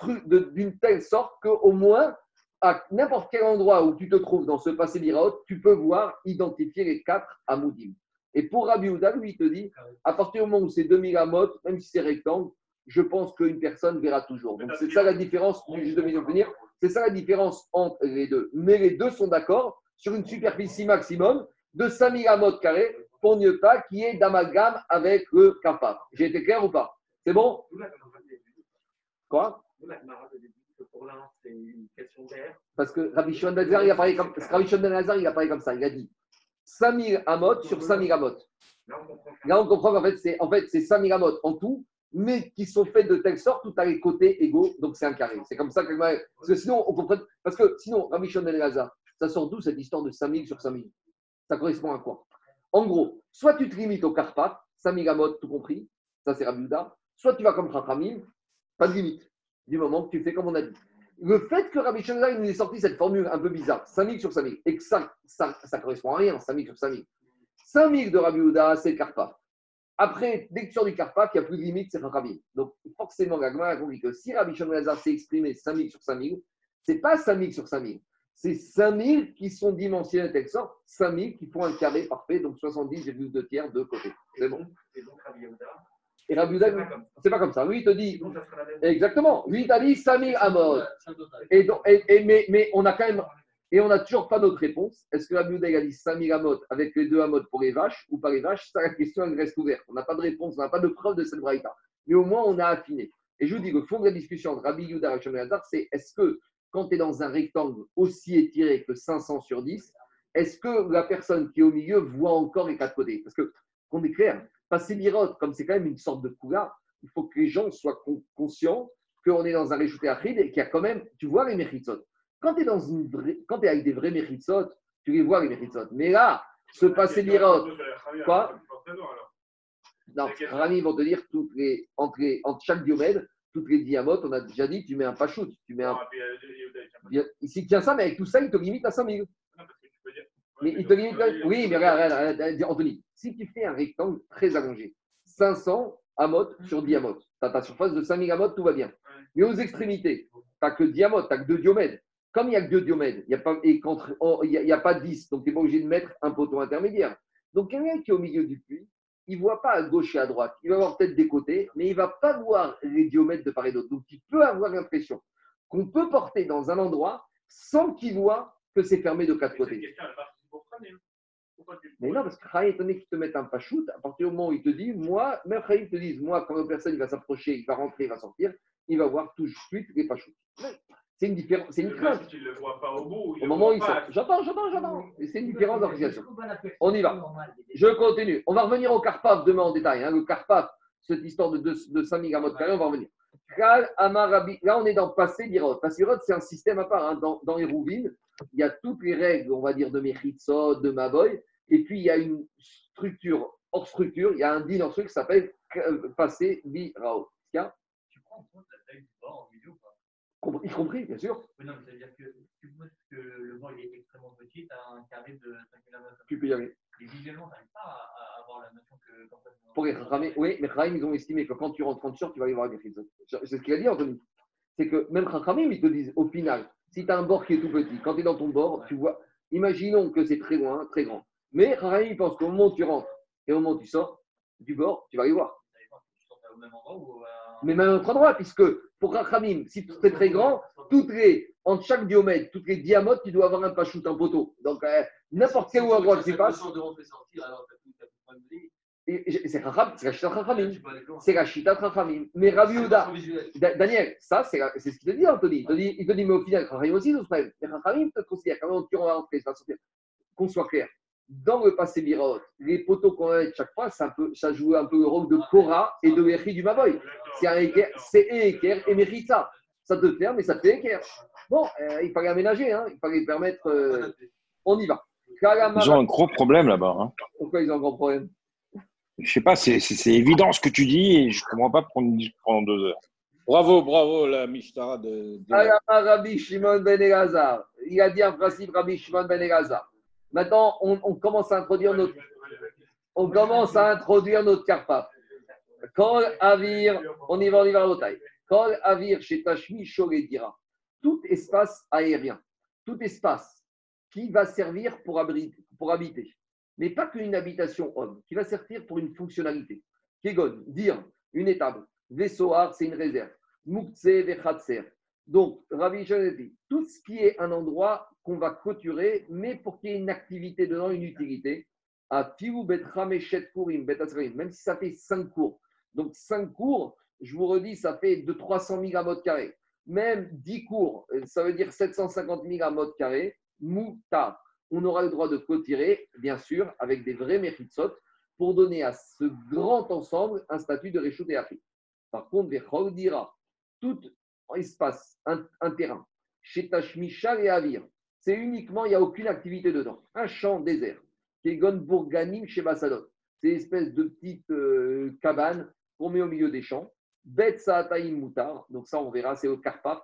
d'une telle sorte qu'au moins, à n'importe quel endroit où tu te trouves dans ce passé d'Iraot, tu peux voir, identifier les quatre Amoudim. Et pour Rabbi Yehuda, lui, il te dit, à partir du moment où c'est deux mille Amot, même si c'est rectangle, je pense qu'une personne verra toujours. Donc c'est ça la différence, juste deux minutes à venir, c'est ça la différence entre les deux. Mais les deux sont d'accord sur une superficie maximum de cinq mille Amot carrés pour ne pas qu'il y ait d'amalgame avec le Kappa. J'ai été clair ou pas? C'est bon? Quoi? Parce que Rabbi Shimon ben Elazar, il a parlé comme, parce que Rabbi Shimon ben Elazar, il a parlé comme ça. Il a dit cinq mille amot sur cinq mille amot. Là, on comprend qu'en fait, c'est, en fait, c'est cinq mille amot en tout, mais qui sont faits de telle sorte où tu as les côtés égaux, donc c'est un carré. C'est comme ça que, parce que sinon, on comprend. Parce que sinon, Rabbi Shimon ben Elazar, ça sort d'où cette histoire de cinq mille sur cinq mille? Ça correspond à quoi? En gros, soit tu te limites au Karpat, cinq mille amot, tout compris. Ça, c'est Rabbi Yehuda. Soit tu vas comme Chachamim, pas de limite, du moment que tu fais comme on a dit. Le fait que Rabbi Shimon Elazar nous ait sorti cette formule un peu bizarre, cinq mille sur cinq mille, et que ça ne correspond à rien, cinq mille sur cinq mille. cinq mille de Rabbi Yehuda, c'est le Karpa. Après, dès que tu sors du Karpa, il n'y a plus de limite, c'est Chachamim. Donc forcément, Gagman a compris que si Rabbi Shimon Elazar s'est exprimé cinq mille sur cinq mille, ce n'est pas cinq mille sur cinq mille, c'est cinq mille qui sont dimensionnés de telle sorte, cinq mille qui font un carré parfait, donc soixante-dix virgule deux tiers de côté. C'est bon. Et donc Rabbi Yehuda, Et Rabbi Yehuda, c'est pas comme ça. Lui, il te dit… Donc, exactement. Lui, il t'a dit cinq mille amot. Et donc, et, et, mais, mais on a quand même… Et on n'a toujours pas notre réponse. Est-ce que Rabbi Yehuda a dit cinq mille amot avec les deux amot pour les vaches ou pas les vaches? Ça, la question, elle reste ouverte. On n'a pas de réponse, on n'a pas de preuve de cette braïta. Mais au moins, on a affiné. Et je vous dis que le fond de la discussion entre Rabbi Yehuda et Rabbi Shimon Elazar, c'est est-ce que quand tu es dans un rectangle aussi étiré que cinq cents sur dix, est-ce que la personne qui est au milieu voit encore les quatre côtés? Parce que, qu'on est clair, passer l'Iraot, comme c'est quand même une sorte de coula, il faut que les gens soient con- conscients qu'on est dans un réchouté achid et qu'il y a quand même, tu vois les mechitsot. Quand tu es vraie... avec des vrais mechitsot, tu les vois les mechitsot. Mais là, se passer l'Iraot, quoi? Non, Rami, ils vont te dire, toutes les... entre, les... entre chaque diomède, toutes les diamotes, on a déjà dit, tu mets un pachout. Tu mets un... Ici, tiens ça, mais avec tout ça, il te limite à cinq mille. Mais il te limite. Oui, mais regarde, Anthony, si tu fais un rectangle très allongé, cinq cents amot sur dix amot, tu as ta surface de cinq mille amot, tout va bien. Mais aux extrémités, tu n'as que dix amot, tu n'as que deux diomèdes. Comme il n'y a que deux diomèdes, y a pas, et il n'y a, a pas dix, donc tu n'es pas obligé de mettre un poteau intermédiaire. Donc quelqu'un qui est au milieu du puits, il ne voit pas à gauche et à droite. Il va voir peut-être des côtés, mais il ne va pas voir les diomètres de part et d'autre. Donc il peut avoir l'impression qu'on peut porter dans un endroit sans qu'il voit que c'est fermé de quatre côtés. Mais non, parce que Chaim, étonné qu'ils te mettent un pachout, à partir du moment où il te dit, moi, même Chaim te dit, moi, quand une personne il va s'approcher, il va rentrer, il va sortir, il va voir tout de suite les pachouts. C'est une différence, c'est une crainte. Si tu ne le vois pas au bout, il au moment où il sort. J'attends, j'attends, j'attends. C'est une différence d'organisation. On y va. Je continue. On va revenir au Karpaf demain en détail. Hein. Le Karpaf, cette histoire de, de cinq mille grammes de carré, on va revenir. Là, on est dans Passé Lirot. Passé Lirot, c'est un système à part. Hein. Dans, dans les rouvines, il y a toutes les règles, on va dire, de Mechitso, de Maboy. Et puis, il y a une structure hors structure. Il y a un din hors structure qui s'appelle Passé Lirot. Tu prends en compte la taille du bord en milieu ou pas? Y compris, bien sûr. Mais non, mais ça veut dire que tu penses que le bord il est extrêmement petit, tu as un carré de cinq mille amot. Tu peux y aller. Et visuellement, tu n'arrives pas à avoir la notion que. Quand on... Pour les Chachamim, oui, mais Chachamim, ils ont estimé que quand tu rentres en t-shirt, tu vas aller voir les Mechitsot. C'est ce qu'il a dit, Anthony. C'est que même Chachamim, ils te disent, au final, si tu as un bord qui est tout petit, quand tu es dans ton bord, ouais. Tu vois. Imaginons que c'est très loin, très grand. Mais Chachamim, ils pensent qu'au moment où tu rentres et au moment où tu sors du bord, tu vas aller voir. Tu sors au même endroit ou à... Mais même à notre endroit, puisque pour Chachamim, si tu es très grand, toutes les, entre chaque diomètre, toutes les diamotes, tu dois avoir un pachout, un poteau. Donc, euh, n'importe quel endroit que tu passes. C'est la chita Chachamim. C'est la chita Chachamim. Mais Rabbi Yehuda, Daniel, ça, c'est, la, c'est ce qu'il te dit, Anthony. Il te dit, il te dit mais au final, Chachamim aussi, ils ont ce problème. Mais Chachamim, peut-être considère quand même, tu rentres, ça sortir. Qu'on soit clair. dans le passé Birot, les poteaux qu'on a chaque fois, ça, peut, ça jouait un peu le rôle de Korah et de Echi du Maboy. C'est Eker et Mechitza. Ça te ferme mais ça te fait Eker. Bon, euh, il fallait aménager, hein. Il fallait permettre. Euh... On y va. Kalamara... Ils ont un gros problème là-bas. Hein. Pourquoi ils ont un gros problème? Je sais pas, c'est, c'est, c'est évident ce que tu dis et je ne comprends pas prendre pendant deux heures. Bravo, bravo, la Mishtara de. de... Kalamara Rabbi Shimon Ben Elazar. Il a dit un principe Rabbi Shimon Ben Elazar. Maintenant, on, on commence à introduire notre, on commence à introduire notre karpa. Kol avir, on y va, on y va à l'otaille. Kol avir, chez Tashmi Shoredira. Tout espace aérien, tout espace qui va servir pour habiter, pour habiter, mais pas qu'une habitation homme, qui va servir pour une fonctionnalité. Kegon, dire, une étable. Vesoar, c'est une réserve. Moukse vechatser. Donc, Rabbi Shimon dit, tout ce qui est un endroit qu'on va clôturer, mais pour qu'il y ait une activité dedans, une utilité, à Fiou Bet Rameshet Kourim, Bet Asrim, même si ça fait cinq cours. Donc, cinq cours, je vous redis, ça fait de trois cent mille à mode carré. Même dix cours, ça veut dire sept cent cinquante mille à mode carré, Mouta. On aura le droit de clôturer, bien sûr, avec des vrais méchitsot, pour donner à ce grand ensemble un statut de Réchout et Afri. Par contre, Vechol dira, toute espace, un, un terrain, chez Tachmichal et Avir, c'est uniquement, il n'y a aucune activité dedans. Un champ désert, Kegon Bourganim chez Bassadot, c'est une espèce de petite euh, cabane qu'on met au milieu des champs. Bet Saataïm Moutar, donc ça on verra, c'est au Karpaf.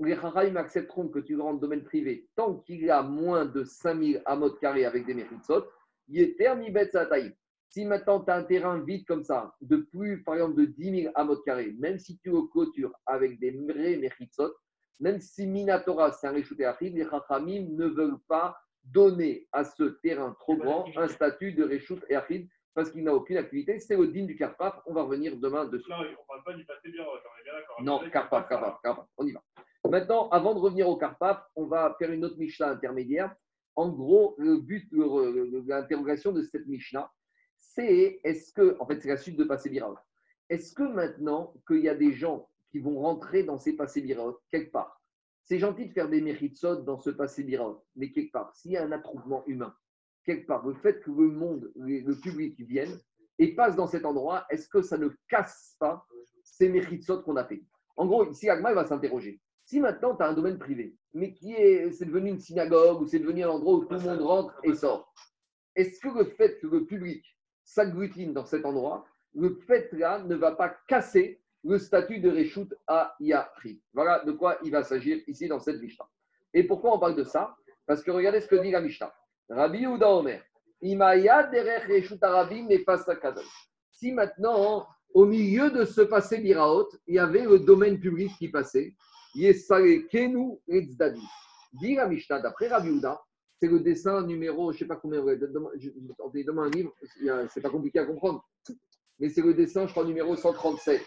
Les Haraïm accepteront que tu vas dans le domaine privé tant qu'il y a moins de cinq mille amot carrés avec des méritsot, Yeter mi Bet Saataïm. Si maintenant tu as un terrain vide comme ça, de plus, par exemple, de dix mille amot carrés, même si tu es au clôture avec des vrais mechitsot, même si Minatora c'est un réchout et achid, les Chachamim ne veulent pas donner à ce terrain trop grand un statut de réchout et achid parce qu'il n'a aucune activité. C'est le din du Karpaf, on va revenir demain dessus. Non, on ne parle pas du passé bien, on est bien d'accord. Non, Karpaf, Karpaf, Karpaf, on y va. Maintenant, avant de revenir au Karpaf, on va faire une autre Mishnah intermédiaire. En gros, le but, l'interrogation de cette Mishnah, c'est est-ce que, en fait, c'est la suite de Passé Biraot. Est-ce que maintenant qu'il y a des gens qui vont rentrer dans ces Passé Biraot, quelque part, c'est gentil de faire des méritsot dans ce Passé Biraot, mais quelque part, s'il y a un attroupement humain, quelque part, le fait que le monde, le public vienne et passe dans cet endroit, est-ce que ça ne casse pas ces méritsot qu'on a fait? En gros, ici, Agma va s'interroger. Si maintenant, tu as un domaine privé, mais qui est, c'est devenu une synagogue ou c'est devenu un endroit où tout le monde rentre et sort, est-ce que le fait que le public s'agglutine dans cet endroit, le fait là ne va pas casser le statut de Réchout à Yahri. Voilà de quoi il va s'agir ici dans cette Mishnah. Et pourquoi on parle de ça? Parce que regardez ce que dit la Mishnah. Rabbi Yehuda Omer, Imaya derech Réchout Arabim et Passa Kadol. Si maintenant, au milieu de ce passé Biraot, il y avait le domaine public qui passait, Yesare Kenu et Zdadi. Dit la Mishnah, d'après Rabbi Yehuda, c'est le dessin numéro, je ne sais pas combien, je vais demain un livre, c'est pas compliqué à comprendre, mais c'est le dessin, je crois, numéro cent trente-sept.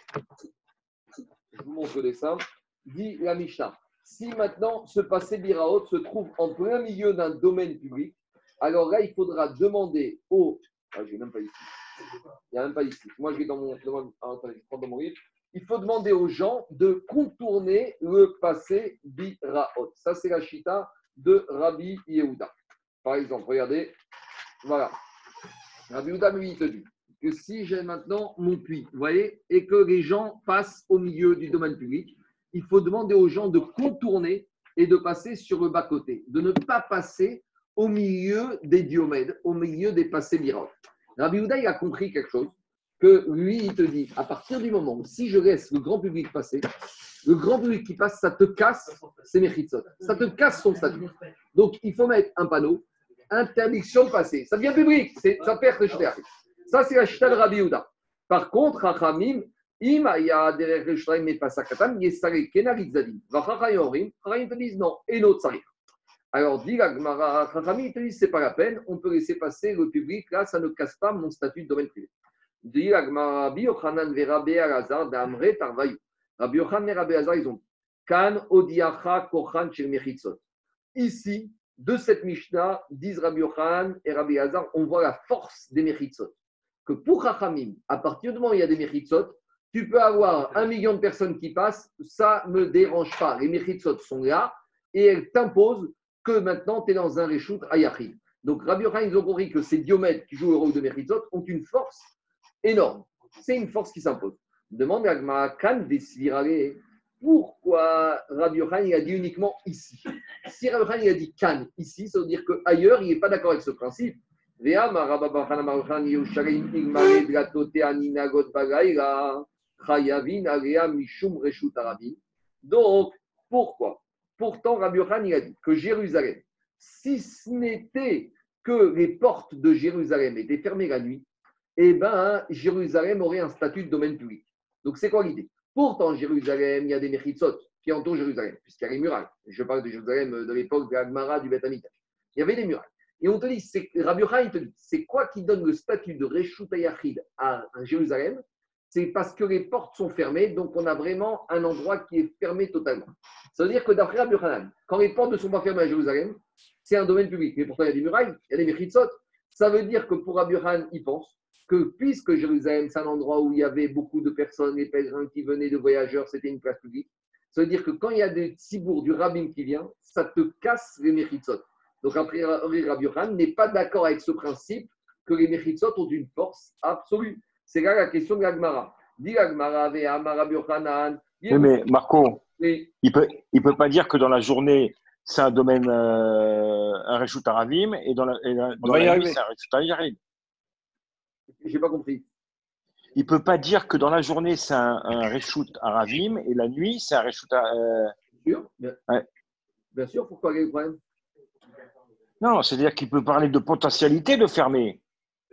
Je vous montre le dessin. Dit la Mishnah, si maintenant ce passé Biraot se trouve en plein milieu d'un domaine public, alors là, il faudra demander au... Ah, je n'ai même pas ici. Il n'y a même pas ici. Moi, je vais dans mon... Ah, attendez, je prends dans mon livre. Il faut demander aux gens de contourner le passé Biraot. Ça, c'est la Chita de Rabbi Yehuda. Par exemple, regardez, voilà. Rabbi Yehuda, lui, il te dit que si j'ai maintenant mon puits, vous voyez, et que les gens passent au milieu du domaine public, il faut demander aux gens de contourner et de passer sur le bas-côté, de ne pas passer au milieu des Diomèdes, au milieu des passés Biraot. Rabbi Yehuda, il a compris quelque chose, que lui, il te dit, à partir du moment où si je laisse le grand public passer, le grand public qui passe, ça te casse, c'est Mechitsot. Ça te casse son statut. Donc, il faut mettre un panneau, interdiction passée. Ça devient public, c'est, ça perd le shtar. Ça, c'est la shtar de Rabbi Yehuda. Par contre, Hachamim, Imaya, derrière le shtar, mais pas Sakatam, Yesare, Kenari, Zadim. Vachachayorim, Hachamim te disent non, et l'autre, ça arrive. Alors, dit la Gemara, Hachamim te disent, c'est pas la peine, on peut laisser passer le public, là, ça ne casse pas mon statut de domaine privé. Dit la Gemara, Rabbi Yochanan, Verabé, Al-Azar, Damre, Tarvayou. Rabbi Yochanan et Rabbi Elazar, ils ont Kan Odiacha Kochan Shel Mechitsot. Ici, de cette Mishnah, disent Rabbi Yochanan et Rabbi Elazar, on voit la force des Mechitsot. Que pour Chachamim, à partir du moment où il y a des Mechitsot, tu peux avoir un million de personnes qui passent, ça ne me dérange pas. Les Mechitsot sont là et elles t'imposent que maintenant tu es dans un Réchout Ayachid. Donc, Rabbi Yochanan, ils ont compris que ces Diomèdes qui jouent au rôle de Mechitsot ont une force énorme. C'est une force qui s'impose. Demande à Gmara, Kan Vesvirale, pourquoi Rabbi Yochanan a dit uniquement ici? Si Rabbi Yochanan a dit Kan ici, ça veut dire qu'ailleurs, il n'est pas d'accord avec ce principe. Donc, pourquoi? Pourtant, Rabbi Yochanan a dit que Jérusalem, si ce n'était que les portes de Jérusalem étaient fermées la nuit, eh bien, Jérusalem aurait un statut de domaine public. Donc, c'est quoi l'idée? Pourtant, Jérusalem, il y a des mechitsot qui entourent Jérusalem, puisqu'il y a les murales. Je parle de Jérusalem de l'époque de la Gemara du Beth Amikdash. Il y avait des murales. Et on te dit, c'est, Rabbi Yochanan te dit, c'est quoi qui donne le statut de Reshut Hayachid à, à Jérusalem? C'est parce que les portes sont fermées, donc on a vraiment un endroit qui est fermé totalement. Ça veut dire que d'après Rabbi Yochanan, quand les portes ne sont pas fermées à Jérusalem, c'est un domaine public. Mais pourtant, il y a des murailles, il y a des mechitsot. Ça veut dire que pour Rabbi Yochanan, il pense que puisque Jérusalem, c'est un endroit où il y avait beaucoup de personnes, les pèlerins qui venaient, de voyageurs, c'était une place publique. Ça veut dire que quand il y a des tzibour, du rabbin qui vient, ça te casse les mechitsot. Donc après, Rabbi Yochanan n'est pas d'accord avec ce principe que les mechitsot ont une force absolue. C'est là la question de la Gemara. Dis la Gemara, Rabbi Yochanan. Oui, mais Marco, oui. il ne peut, il peut pas dire que dans la journée, c'est un domaine, euh, un Reshut Haravim, et dans la, et la, dans la nuit, c'est un Reshut Hayarim. Je n'ai pas compris. Il ne peut pas dire que dans la journée, c'est un, un Reshut Haravim, et la nuit, c'est un Reshut Hayarim. Bien sûr. Bien. Ouais. Bien sûr, pourquoi il y a le problème? Non, c'est-à-dire qu'il peut parler de potentialité de fermer.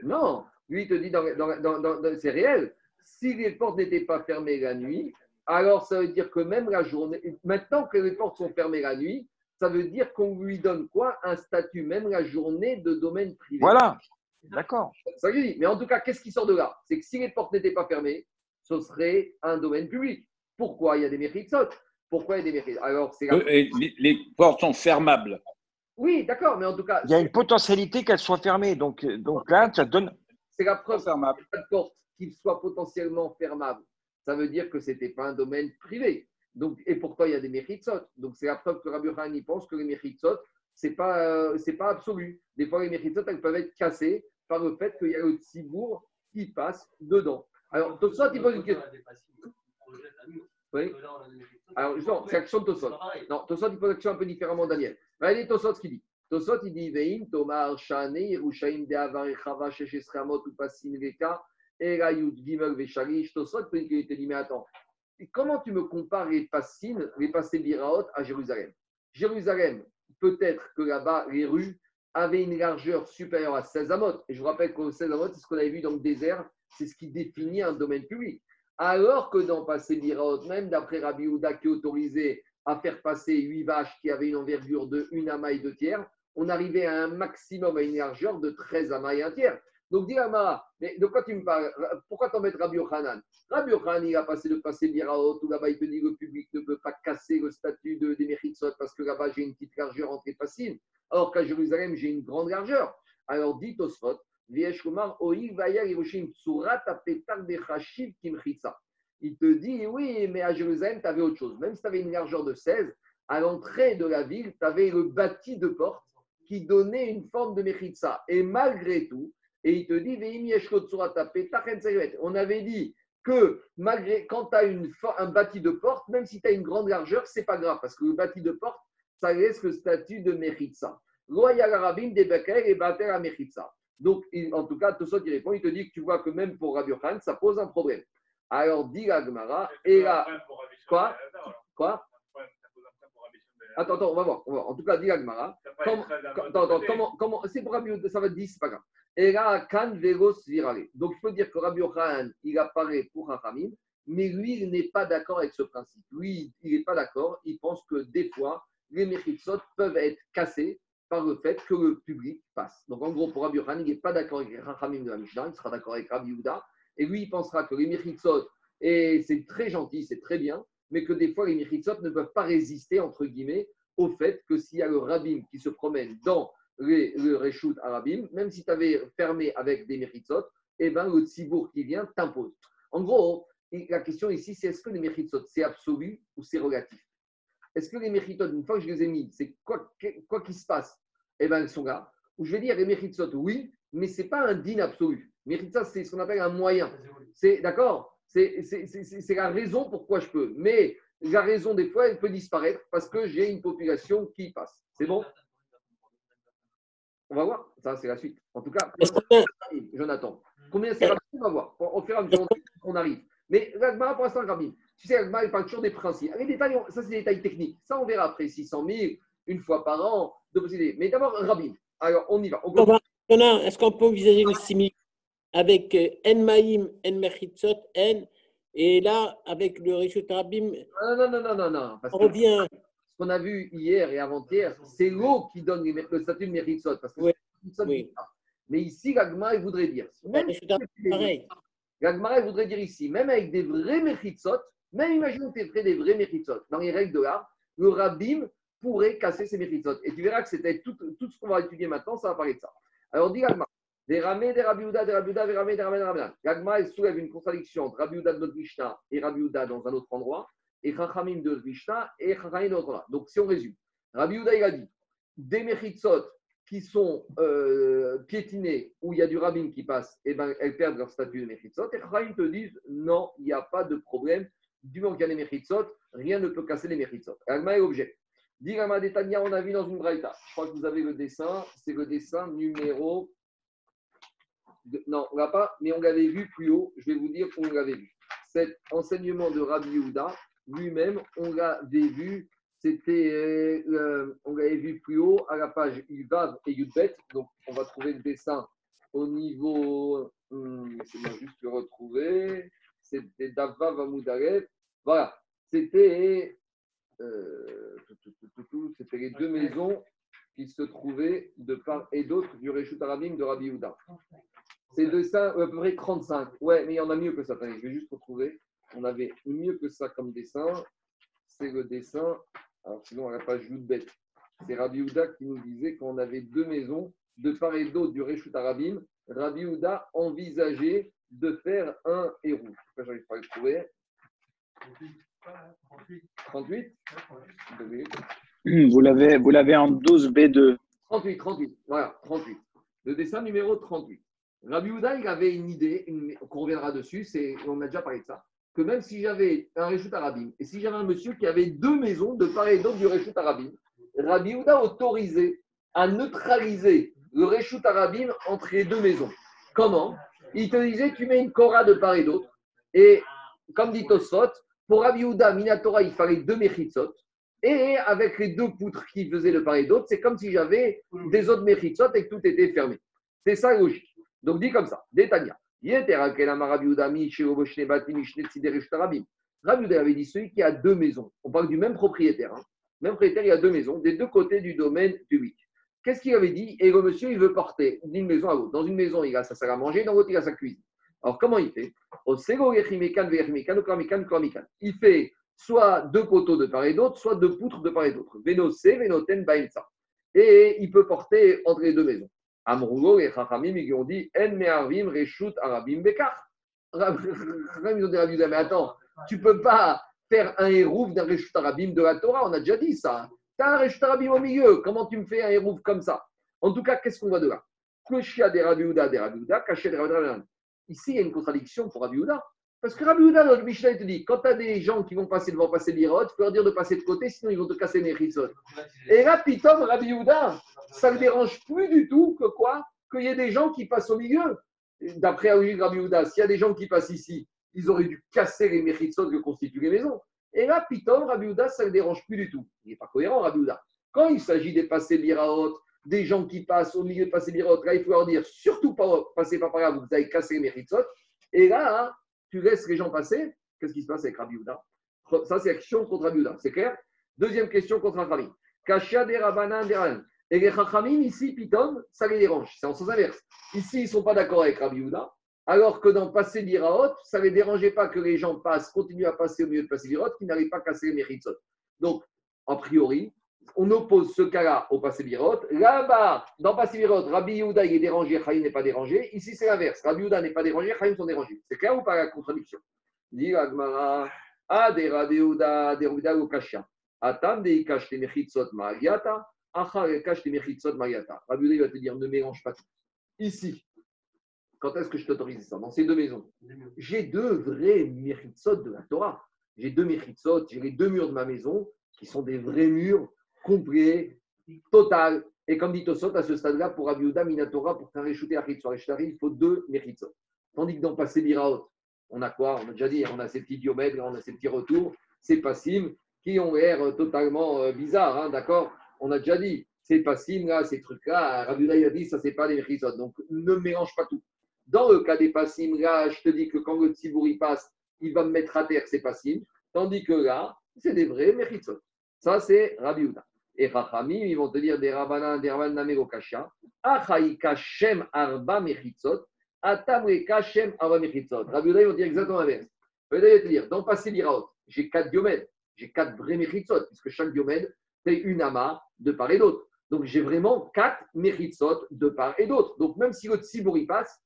Non. Lui, il te dit, dans, dans, dans, dans, c'est réel. Si les portes n'étaient pas fermées la nuit, alors ça veut dire que même la journée, maintenant que les portes sont fermées la nuit, ça veut dire qu'on lui donne quoi? Un statut, même la journée, de domaine privé. Voilà, d'accord. Ça lui dit. Mais en tout cas, qu'est-ce qui sort de là? C'est que si les portes n'étaient pas fermées, ce serait un domaine public. Pourquoi il y a des mechitsot? Pourquoi il y a des mechitsot? Alors, c'est la... les, les portes sont fermables. Oui, d'accord, mais en tout cas… Il y a une potentialité qu'elles soient fermées. Donc, donc là, ça donne… C'est la preuve qu'il n'y a pas de porte qu'il soit potentiellement fermable. Ça veut dire que ce n'était pas un domaine privé. Donc, et pourquoi il y a des mechitsot? Donc, c'est la preuve que Rabbi Yochanan pense que les mechitsot, ce n'est pas, euh, c'est pas absolu. Des fois, les mechitsot, elles peuvent être cassées par le fait qu'il y a le tzibour qui passe dedans. Alors, Tosot, il pose une question. Oui. Alors, non, c'est l'action de Tosot. Non, Tosot, il pose l'action un peu différemment, Daniel. Regardez Tosot ce qu'il dit. Tosot, il dit Veim, Tomar, Shane, Yerushaim, Deavar, Echava, Sheshesramot, Upasin, Reka, Erayut, Gimel, Vesharish. Tosot, il te dit, mais attends, comment tu me compares les Passin, les Passé Biraot à Jérusalem? Jérusalem, peut-être que là-bas, les rues avaient une largeur supérieure à seize amot. Et je vous rappelle que seize amot, c'est ce qu'on avait vu dans le désert, c'est ce qui définit un domaine public. Alors que dans Passé Biraot, même d'après Rabbi Yehuda qui autorisait à faire passer huit vaches qui avaient une envergure de une amaille de tiers, on arrivait à un maximum, à une largeur de treize amas et un tiers. Donc, dis Amara, mais de quoi tu me parles? Pourquoi t'en mettre Rabbi Yochanan? Rabbi Yochanan, il a passé le passé Biraot, où là-bas, il te dit que le public ne peut pas casser le statut de, des mechitsot parce que là-bas, j'ai une petite largeur entre les passines, alors qu'à Jérusalem, j'ai une grande largeur. Alors, dit Tosfot, Vieshkumar, Oïg, Vayar, Hiroshim, Tsurat, Apetar, Bechashil, Kimchitsa. Il te dit, oui, mais à Jérusalem, tu avais autre chose. Même si tu avais une largeur de seize, à l'entrée de la ville, tu avais le bâti de porte qui donnait une forme de mechitsa. Et malgré tout, et il te dit, on avait dit que malgré, quand tu as for- un bâti de porte, même si tu as une grande largeur, ce n'est pas grave, parce que le bâti de porte, ça laisse le statut de mechitsa. Donc, il, en tout cas, Tosot, il répond, il te dit que tu vois que même pour Rabbi Yochanan, ça pose un problème. Alors, dit la Gemara, et là, quoi Quoi Attends, attends, on va voir. On va voir. En tout cas, dit la Gemara. Comment, attends, comment, comment, c'est pour Rabbi Yochanan, ça va être dix, c'est pas grave. Et là, Kan Velos Virale. Donc, je peux dire que Rabbi Yochanan, il apparaît pour Hachamim, mais lui, il n'est pas d'accord avec ce principe. Lui, il n'est pas d'accord. Il pense que des fois, les mechitsot peuvent être cassés par le fait que le public passe. Donc, en gros, pour Rabbi Yochanan, il n'est pas d'accord avec Hachamim de la Mishnah. Il sera d'accord avec Rabbi Yehuda. Et lui, il pensera que les mechitsot, et c'est très gentil, c'est très bien, mais que des fois, les mechitsot ne peuvent pas résister, entre guillemets, au fait que s'il y a le rabbin qui se promène dans les, le Reshut Harabim, même si tu avais fermé avec des mechitsot, eh ben, le tzibour qui vient t'impose. En gros, la question ici, c'est est-ce que les mechitsot, c'est absolu ou c'est relatif? Est-ce que les mechitsot, une fois que je les ai mis, c'est quoi, quoi qui se passe? Eh bien, elles sont là. où je vais dire, les Mechitzot, oui, mais ce n'est pas un din absolu. Mechitzot, c'est ce qu'on appelle un moyen. C'est, d'accord, c'est, c'est, c'est, c'est la raison pourquoi je peux. Mais la raison, des fois, elle peut disparaître parce que j'ai une population qui passe. C'est bon ? On va voir. Ça, c'est la suite. En tout cas, Jonathan. Combien c'est rapide ? On va voir. Au fur et à mesure qu'on arrive. Mais l'agma, pour l'instant, Rabbi, tu sais, l'agma, il parle toujours des principes. Les détails, ça, c'est des détails techniques. Ça, on verra après six cent mille, une fois par an, de possibilités. Mais d'abord, Rabbi. Alors, on y va. On va. Est-ce qu'on peut envisager le simili avec Enmaïm, Enmechitzot, En, et là, avec le Rishut Rabim. Non, non, non, non, non, non. Parce on que revient. Ce qu'on a vu hier et avant-hier, c'est l'eau qui donne le statut de Mechitzot. Parce que oui. C'est oui. Mais ici, l'agma, il voudrait dire. Même si c'est pareil. L'agmara voudrait dire ici, même avec des vrais Mechitzot, même imaginons que tu ferais des vrais Mechitzot, dans les règles de l'art, le Rabbim pourrait casser ces Mechitzot. Et tu verras que c'était tout, tout ce qu'on va étudier maintenant, ça va parler de ça. Alors dit l'agmara, des ramés, des Rabbi Yehuda, des Rabbi Yehuda, des ramés, des ramés, des ramés. L'agmara soulève une contradiction entre Rabbi Yehuda de notre Mishnah et Rabbi Yehuda dans un autre endroit, et Chachamim de notre Mishnah et Chachamim de notre endroit. Donc si on résume, Rabbi Yehuda, il a dit, des Mechitzot qui sont euh, piétinés, où il y a du rabbin qui passe, et ben, elles perdent leur statut de Mechitzot. Et Chachamim te disent, non, il n'y a pas de problème. Du moment qu'il y a des Mechitzot, rien ne peut casser les Mechitzot. L'agma est objet. Dit l'agma des Tania, on a vu dans une braïta. Je crois que vous avez le dessin. C'est le dessin numéro… De... Non, on ne l'a pas, mais on l'avait vu plus haut. Je vais vous dire qu'on l'avait vu. Cet enseignement de Rabbi Yehuda, lui-même, on l'avait vu… C'était, euh, on l'avait vu plus haut, à la page Yuvav et Yudbet. Donc, on va trouver le dessin au niveau… Hum, c'est bien juste le retrouver. C'était Davav Amoudarev. Voilà. C'était, euh, c'était les deux maisons qui se trouvaient de part et d'autre du Reshut Arabim de Rabbi Yehuda. C'est le dessin à peu près trente-cinq. Ouais, mais il y en a mieux que ça. Attendez, je vais juste retrouver. On avait mieux que ça comme dessin. C'est le dessin… Alors, sinon, on n'a pas joué de bête. C'est Rabbi Yehuda qui nous disait qu'on avait deux maisons, de part et d'autre du Reshut Arabim. Rabbi Yehuda envisageait de faire un héros. Je ne sais pas, j'arrive pas à le trouver. trente-huit Vous l'avez, vous l'avez en douze B deux. trente-huit, trente-huit. Voilà, trente-huit. Le dessin numéro trente-huit. Rabbi Yehuda, il avait une idée, une, qu'on reviendra dessus, c'est, on a déjà parlé de ça. Que même si j'avais un Reshut Arabim, et si j'avais un monsieur qui avait deux maisons de part et d'autre du Reshut Arabim, Rabbi Yehuda autorisait à neutraliser le Reshut Arabim entre les deux maisons. Comment ? Il te disait, tu mets une Korah de part et d'autre, et comme dit Tosfot, pour Rabbi Yehuda, Minatora, il fallait deux Mechitzot, et avec les deux poutres qui faisaient de part et d'autre, c'est comme si j'avais des autres Mechitzot et que tout était fermé. C'est ça logique. Donc dit comme ça, Détania. Rabbi Yehuda avait dit celui qui a deux maisons. On parle du même propriétaire. Hein. Même propriétaire, il a deux maisons, des deux côtés du domaine public. Qu'est-ce qu'il avait dit ? Et le monsieur, il veut porter d'une maison à l'autre. Dans une maison, il a sa salle à manger, dans l'autre, il a sa cuisine. Alors, comment il fait ? Il fait soit deux poteaux de part et d'autre, soit deux poutres de part et d'autre. Et il peut porter entre les deux maisons. Amrougo et Chachamim, ils ont dit En me'arvim reshut arabim bekar. Ils ont dit Rabbi Yehuda, mais attends, tu ne peux pas faire un hérouf d'un reshut arabim de la Torah, on a déjà dit ça. Tu as un reshut arabim au milieu, comment tu me fais un hérouf comme ça ? En tout cas, qu'est-ce qu'on voit de là ? Koshia de Rabbi Yehuda, de Rabbi Yehuda, Kashia de Rabbi Yehuda. Ici, il y a une contradiction pour Rabbi Yehuda. Parce que Rabbi Yehuda, dans le Mishnah, il te dit quand tu as des gens qui vont passer devant, passer l'irot, tu peux leur dire de passer de côté, sinon ils vont te casser les rissoles. Et là, pitom, Rabbi Yehuda, ça ne le dérange plus du tout que quoi ? Qu'il y ait des gens qui passent au milieu. D'après Rabbi Yehuda, s'il y a des gens qui passent ici, ils auraient dû casser les rissoles que constituent les maisons. Et là, pitom, Rabbi Yehuda, ça ne le dérange plus du tout. Il n'est pas cohérent, Rabbi Yehuda. Quand il s'agit de passer l'irot, des gens qui passent au milieu de passer l'irot, là, il faut leur dire surtout pas passer par là, vous allez casser les rissoles. Et là, hein, tu laisses les gens passer, qu'est-ce qui se passe avec Rabbi Yehuda ? Ça, c'est action contre Rabbi Yehuda, c'est clair ? Deuxième question contre Rabbi. Kashia de Rabanan de Ran. Et les Chachamim, ici, Pitom, ça les dérange. C'est en sens inverse. Ici, ils ne sont pas d'accord avec Rabbi Yehuda, alors que dans passer l'Iraot, ça ne les dérangeait pas que les gens passent, continuent à passer au milieu de passer l'Iraot, qu'ils n'arrivent pas à casser les Mechitzot. Donc, a priori, on oppose ce cas-là au passer l'Iraot. Là-bas, dans passer l'Iraot, Rabbi Yehuda est dérangé, Chaim n'est pas dérangé. Ici, c'est l'inverse. Rabbi Yehuda n'est pas dérangé, Chaim sont dérangés. C'est clair ou pas la contradiction ? Dit Agmara, Adera de Yehuda, de Yehuda ou Kashia. Atam de Ikash te Mechitzot Ma'agiata. Rabbi Yehuda va te dire, ne mélange pas tout. Ici, quand est-ce que je t'autorise ça? Dans ces deux maisons. J'ai deux vrais méritsot de la Torah. J'ai deux méritsot, j'ai les deux murs de ma maison qui sont des vrais murs complets, total. Et comme dit Tosot, à ce stade-là, pour Rabbi Yehuda, Minatora, pour faire réchouter Achitsot, il faut deux méritsot. Tandis que dans Passé Biraot, on a quoi? On a déjà dit, on a ces petits diomètres, on a ces petits retours, ces passim qui ont l'air totalement bizarres, hein, d'accord? On a déjà dit, ces passim là, ces trucs-là, Rabbi Yehuda, il a dit, ça, c'est pas des méritsot. Donc, ne mélange pas tout. Dans le cas des passim, là, je te dis que quand le tzibour y passe, il va me mettre à terre, c'est passim. Tandis que là, c'est des vrais méritzot. Ça, c'est Rabbi Yehuda. Et Rachamim, ils vont te dire des Rabbanan, des Rabbanan Namero Kasha, Achaï Kashem Arba Mechitzot, Atamre Kashem Arba Mechitzot. Rabbi Yehuda, ils vont dire exactement l'inverse. Rabbi Yehuda, ils vont te dire, dans Passé Biraot, j'ai quatre diomèdes, j'ai quatre vrais Mechitzot, puisque chaque diomède fait une ama de part et d'autre. Donc j'ai vraiment quatre Mechitzot de part et d'autre. Donc même si le Tzibour y passe,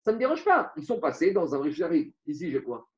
ça ne me dérange pas. Ils sont passés dans un Récharid. Ici, j'ai quoi?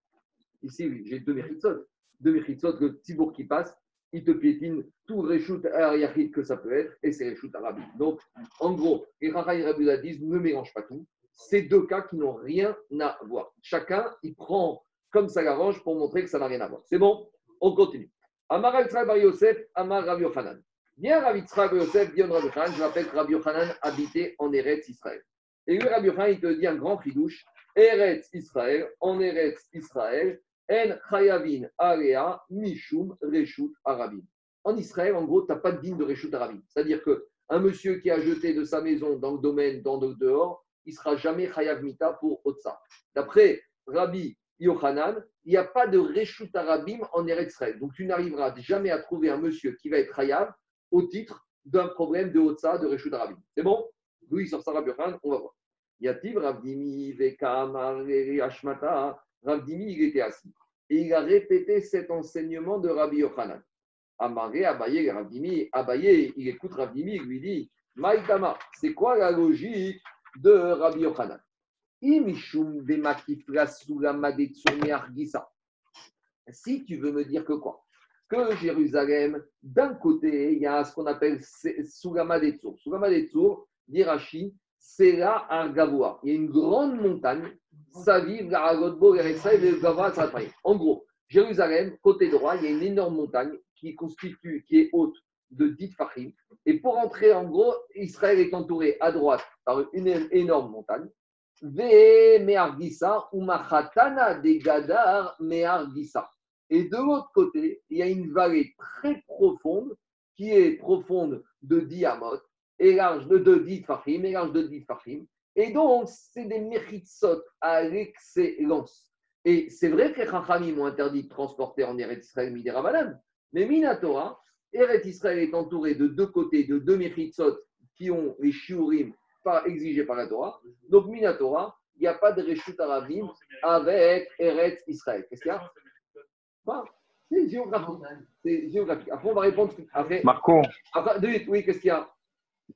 Ici, j'ai deux Mechitzot. Deux Mechitzot, le Tzibour qui passe, il te piétine tout réchout à Yachid que ça peut être, et c'est réchout à Rabbi. Donc, en gros, les Rachaï et Rabbi Yehuda disent, ne mélange pas tout. Ces deux cas qui n'ont rien à voir. Chacun, il prend comme ça l'arrange pour montrer que ça n'a rien à voir. C'est bon, on continue. Amar Rav Yitzchak bar Yosef, Amar Rav Yochanan. Bien Rav Yitzchak bar Yosef, bien Rav Yochanan, je rappelle que Rav Yochanan habitait en Eretz Israël. Et lui, Rav Yochanan, il te dit un grand chidouche, Eretz Israël, en Eretz Israël, En Chayavin Alea Mishum Reshut Arabim. En Israël, en gros, tu n'as pas de digne de Reshut Arabim. C'est-à-dire qu'un monsieur qui a jeté de sa maison dans le domaine, dans le dehors, il ne sera jamais Chayav Mita pour Otsa. D'après Rabbi Yochanan, il n'y a pas de Reshut Arabim en Eretz Israël. Donc tu n'arriveras jamais à trouver un monsieur qui va être Chayav au titre d'un problème de Otsa, de Reshut Arabim. C'est bon? Lui, il sort sa Rabbi Yochanan, on va voir. Yativ Ravdimi Veka Amareri Ashmata. Rav Dimi, il était assis. Et il a répété cet enseignement de Rabbi Yochanan. Amaré, Abaye, Rav Dimi, Abaye, il écoute Rav Dimi, il lui dit Maïtama, c'est quoi la logique de Rabbi Yochanan? Si tu veux me dire que quoi? Que Jérusalem, d'un côté, il y a ce qu'on appelle Sulama de Tsour. Sulama de Tsour, dit Rashi, c'est là Argavoa. Il y a une grande montagne. En gros, Jérusalem, côté droit, il y a une énorme montagne qui constitue, qui est haute de dix fachim. Et pour entrer, en gros, Israël est entouré à droite par une énorme montagne. Et de l'autre côté, il y a une vallée très profonde qui est profonde de dix amot et large de dix fachim, et large de dix fachim. Et donc, c'est des méritsot à l'excellence. Et c'est vrai que les Chachamim ont interdit de transporter en Eretz Israël Midera Banane. Mais Minatora, Eretz Israël est entouré de deux côtés, de deux méritsot qui ont les shiurim exigés par la Torah. Donc, Minatora, il n'y a pas de Reshut Arabim avec Eretz Israël. Qu'est-ce qu'il y a? Bah, c'est géographique. C'est géographique. Après, on va répondre. Après, Marco. Après, de, oui, qu'est-ce qu'il y a?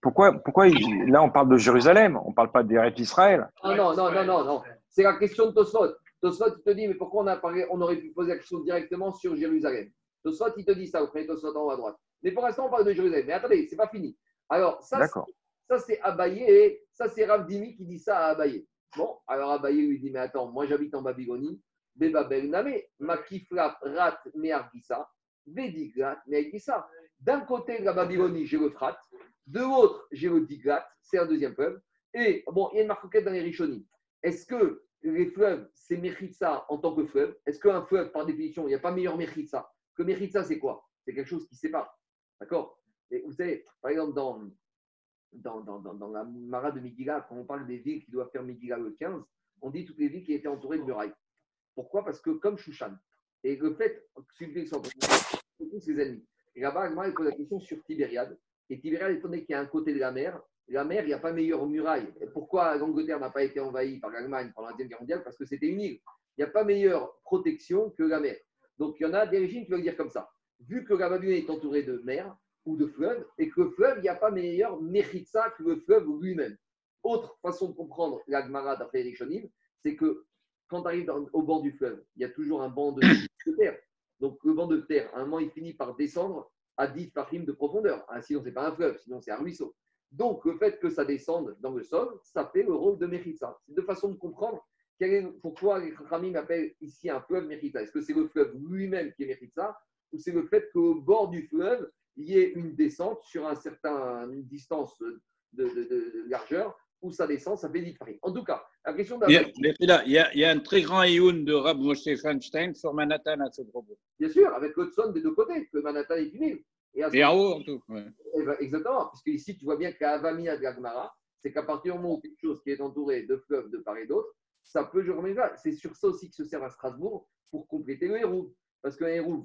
Pourquoi, pourquoi il, là on parle de Jérusalem, on ne parle pas d'Eretz Israël? Ah non, non, non, non, non. C'est la question de Tosot. Tosot, il te dit, mais pourquoi on, a parlé, on aurait pu poser la question directement sur Jérusalem? Tosot, il te dit ça, vous prenez Tosot en haut à droite. Mais pour l'instant, on parle de Jérusalem. Mais attendez, ce n'est pas fini. Alors, ça, c'est, c'est Abaye, ça, c'est Rav Dimi qui dit ça à Abaye. Bon, alors Abaye lui dit, mais attends, moi j'habite en Babylonie, Beba Bername, Makifla, Rat, Meargissa, Vedigrat, Meargissa. D'un côté de la Babylonie, j'ai le Frat. De l'autre, j'ai le Diglat, c'est un deuxième fleuve. Et bon, il y a une marquette dans les Rishonim. Est-ce que les fleuves, c'est Mechitsa en tant que fleuve? Est-ce qu'un fleuve, par définition, il n'y a pas meilleur Mechitsa? Que Mechitsa, c'est quoi? C'est quelque chose qui sépare. D'accord? Et vous savez, par exemple, dans, dans, dans, dans, dans la Mara de Megillah, quand on parle des villes qui doivent faire Megillah le quinze, on dit toutes les villes qui étaient entourées de murailles. Pourquoi? Parce que comme Shushan, et le fait que une ville soit entourée de ses ennemis. Et là-bas, il pose la question sur Tibériade. Et Tibériade, étant donné qu'il y a un côté de la mer, la mer, il n'y a pas meilleure muraille. Et pourquoi l'Angleterre n'a pas été envahie par l'Allemagne pendant la Deuxième Guerre mondiale? Parce que c'était une île. Il n'y a pas meilleure protection que la mer. Donc, il y en a des régimes qui veulent dire comme ça. Vu que la Babylonie est entourée de mer ou de fleuve, et que le fleuve, il n'y a pas meilleur Mechitsa que le fleuve lui-même. Autre façon de comprendre la Gemara d'après Rishonim, c'est que quand tu arrives au bord du fleuve, il y a toujours un banc de terre. Donc, le banc de terre, à un moment, il finit par descendre à dix tafim de profondeur. Hein, sinon, ce n'est pas un fleuve, sinon c'est un ruisseau. Donc, le fait que ça descende dans le sol, ça fait le rôle de Mechitza. C'est deux façons de comprendre quel est, pourquoi les Khamim appellent ici un fleuve Mechitza. Est-ce que c'est le fleuve lui-même qui est Mechitza ou c'est le fait qu'au bord du fleuve, il y ait une descente sur un certain, une distance de, de, de, de largeur où ça descend, ça fait dix tafim. En tout cas, la question d'après… Il, il, il y a un très grand Ioun de Rav Moshe Feinstein sur Manhattan à ce propos. Bien sûr, avec l'Hudson des deux côtés, que Manhattan est une île. Et, et en haut, en tout. Ouais. Exactement, parce que ici, tu vois bien que la Havamina de la Gemara, c'est qu'à partir du moment où quelque chose qui est entouré de fleuves de part et d'autre, ça peut jouer. C'est sur ça aussi que se sert à Strasbourg pour compléter le Héroub. Parce que le Héroub,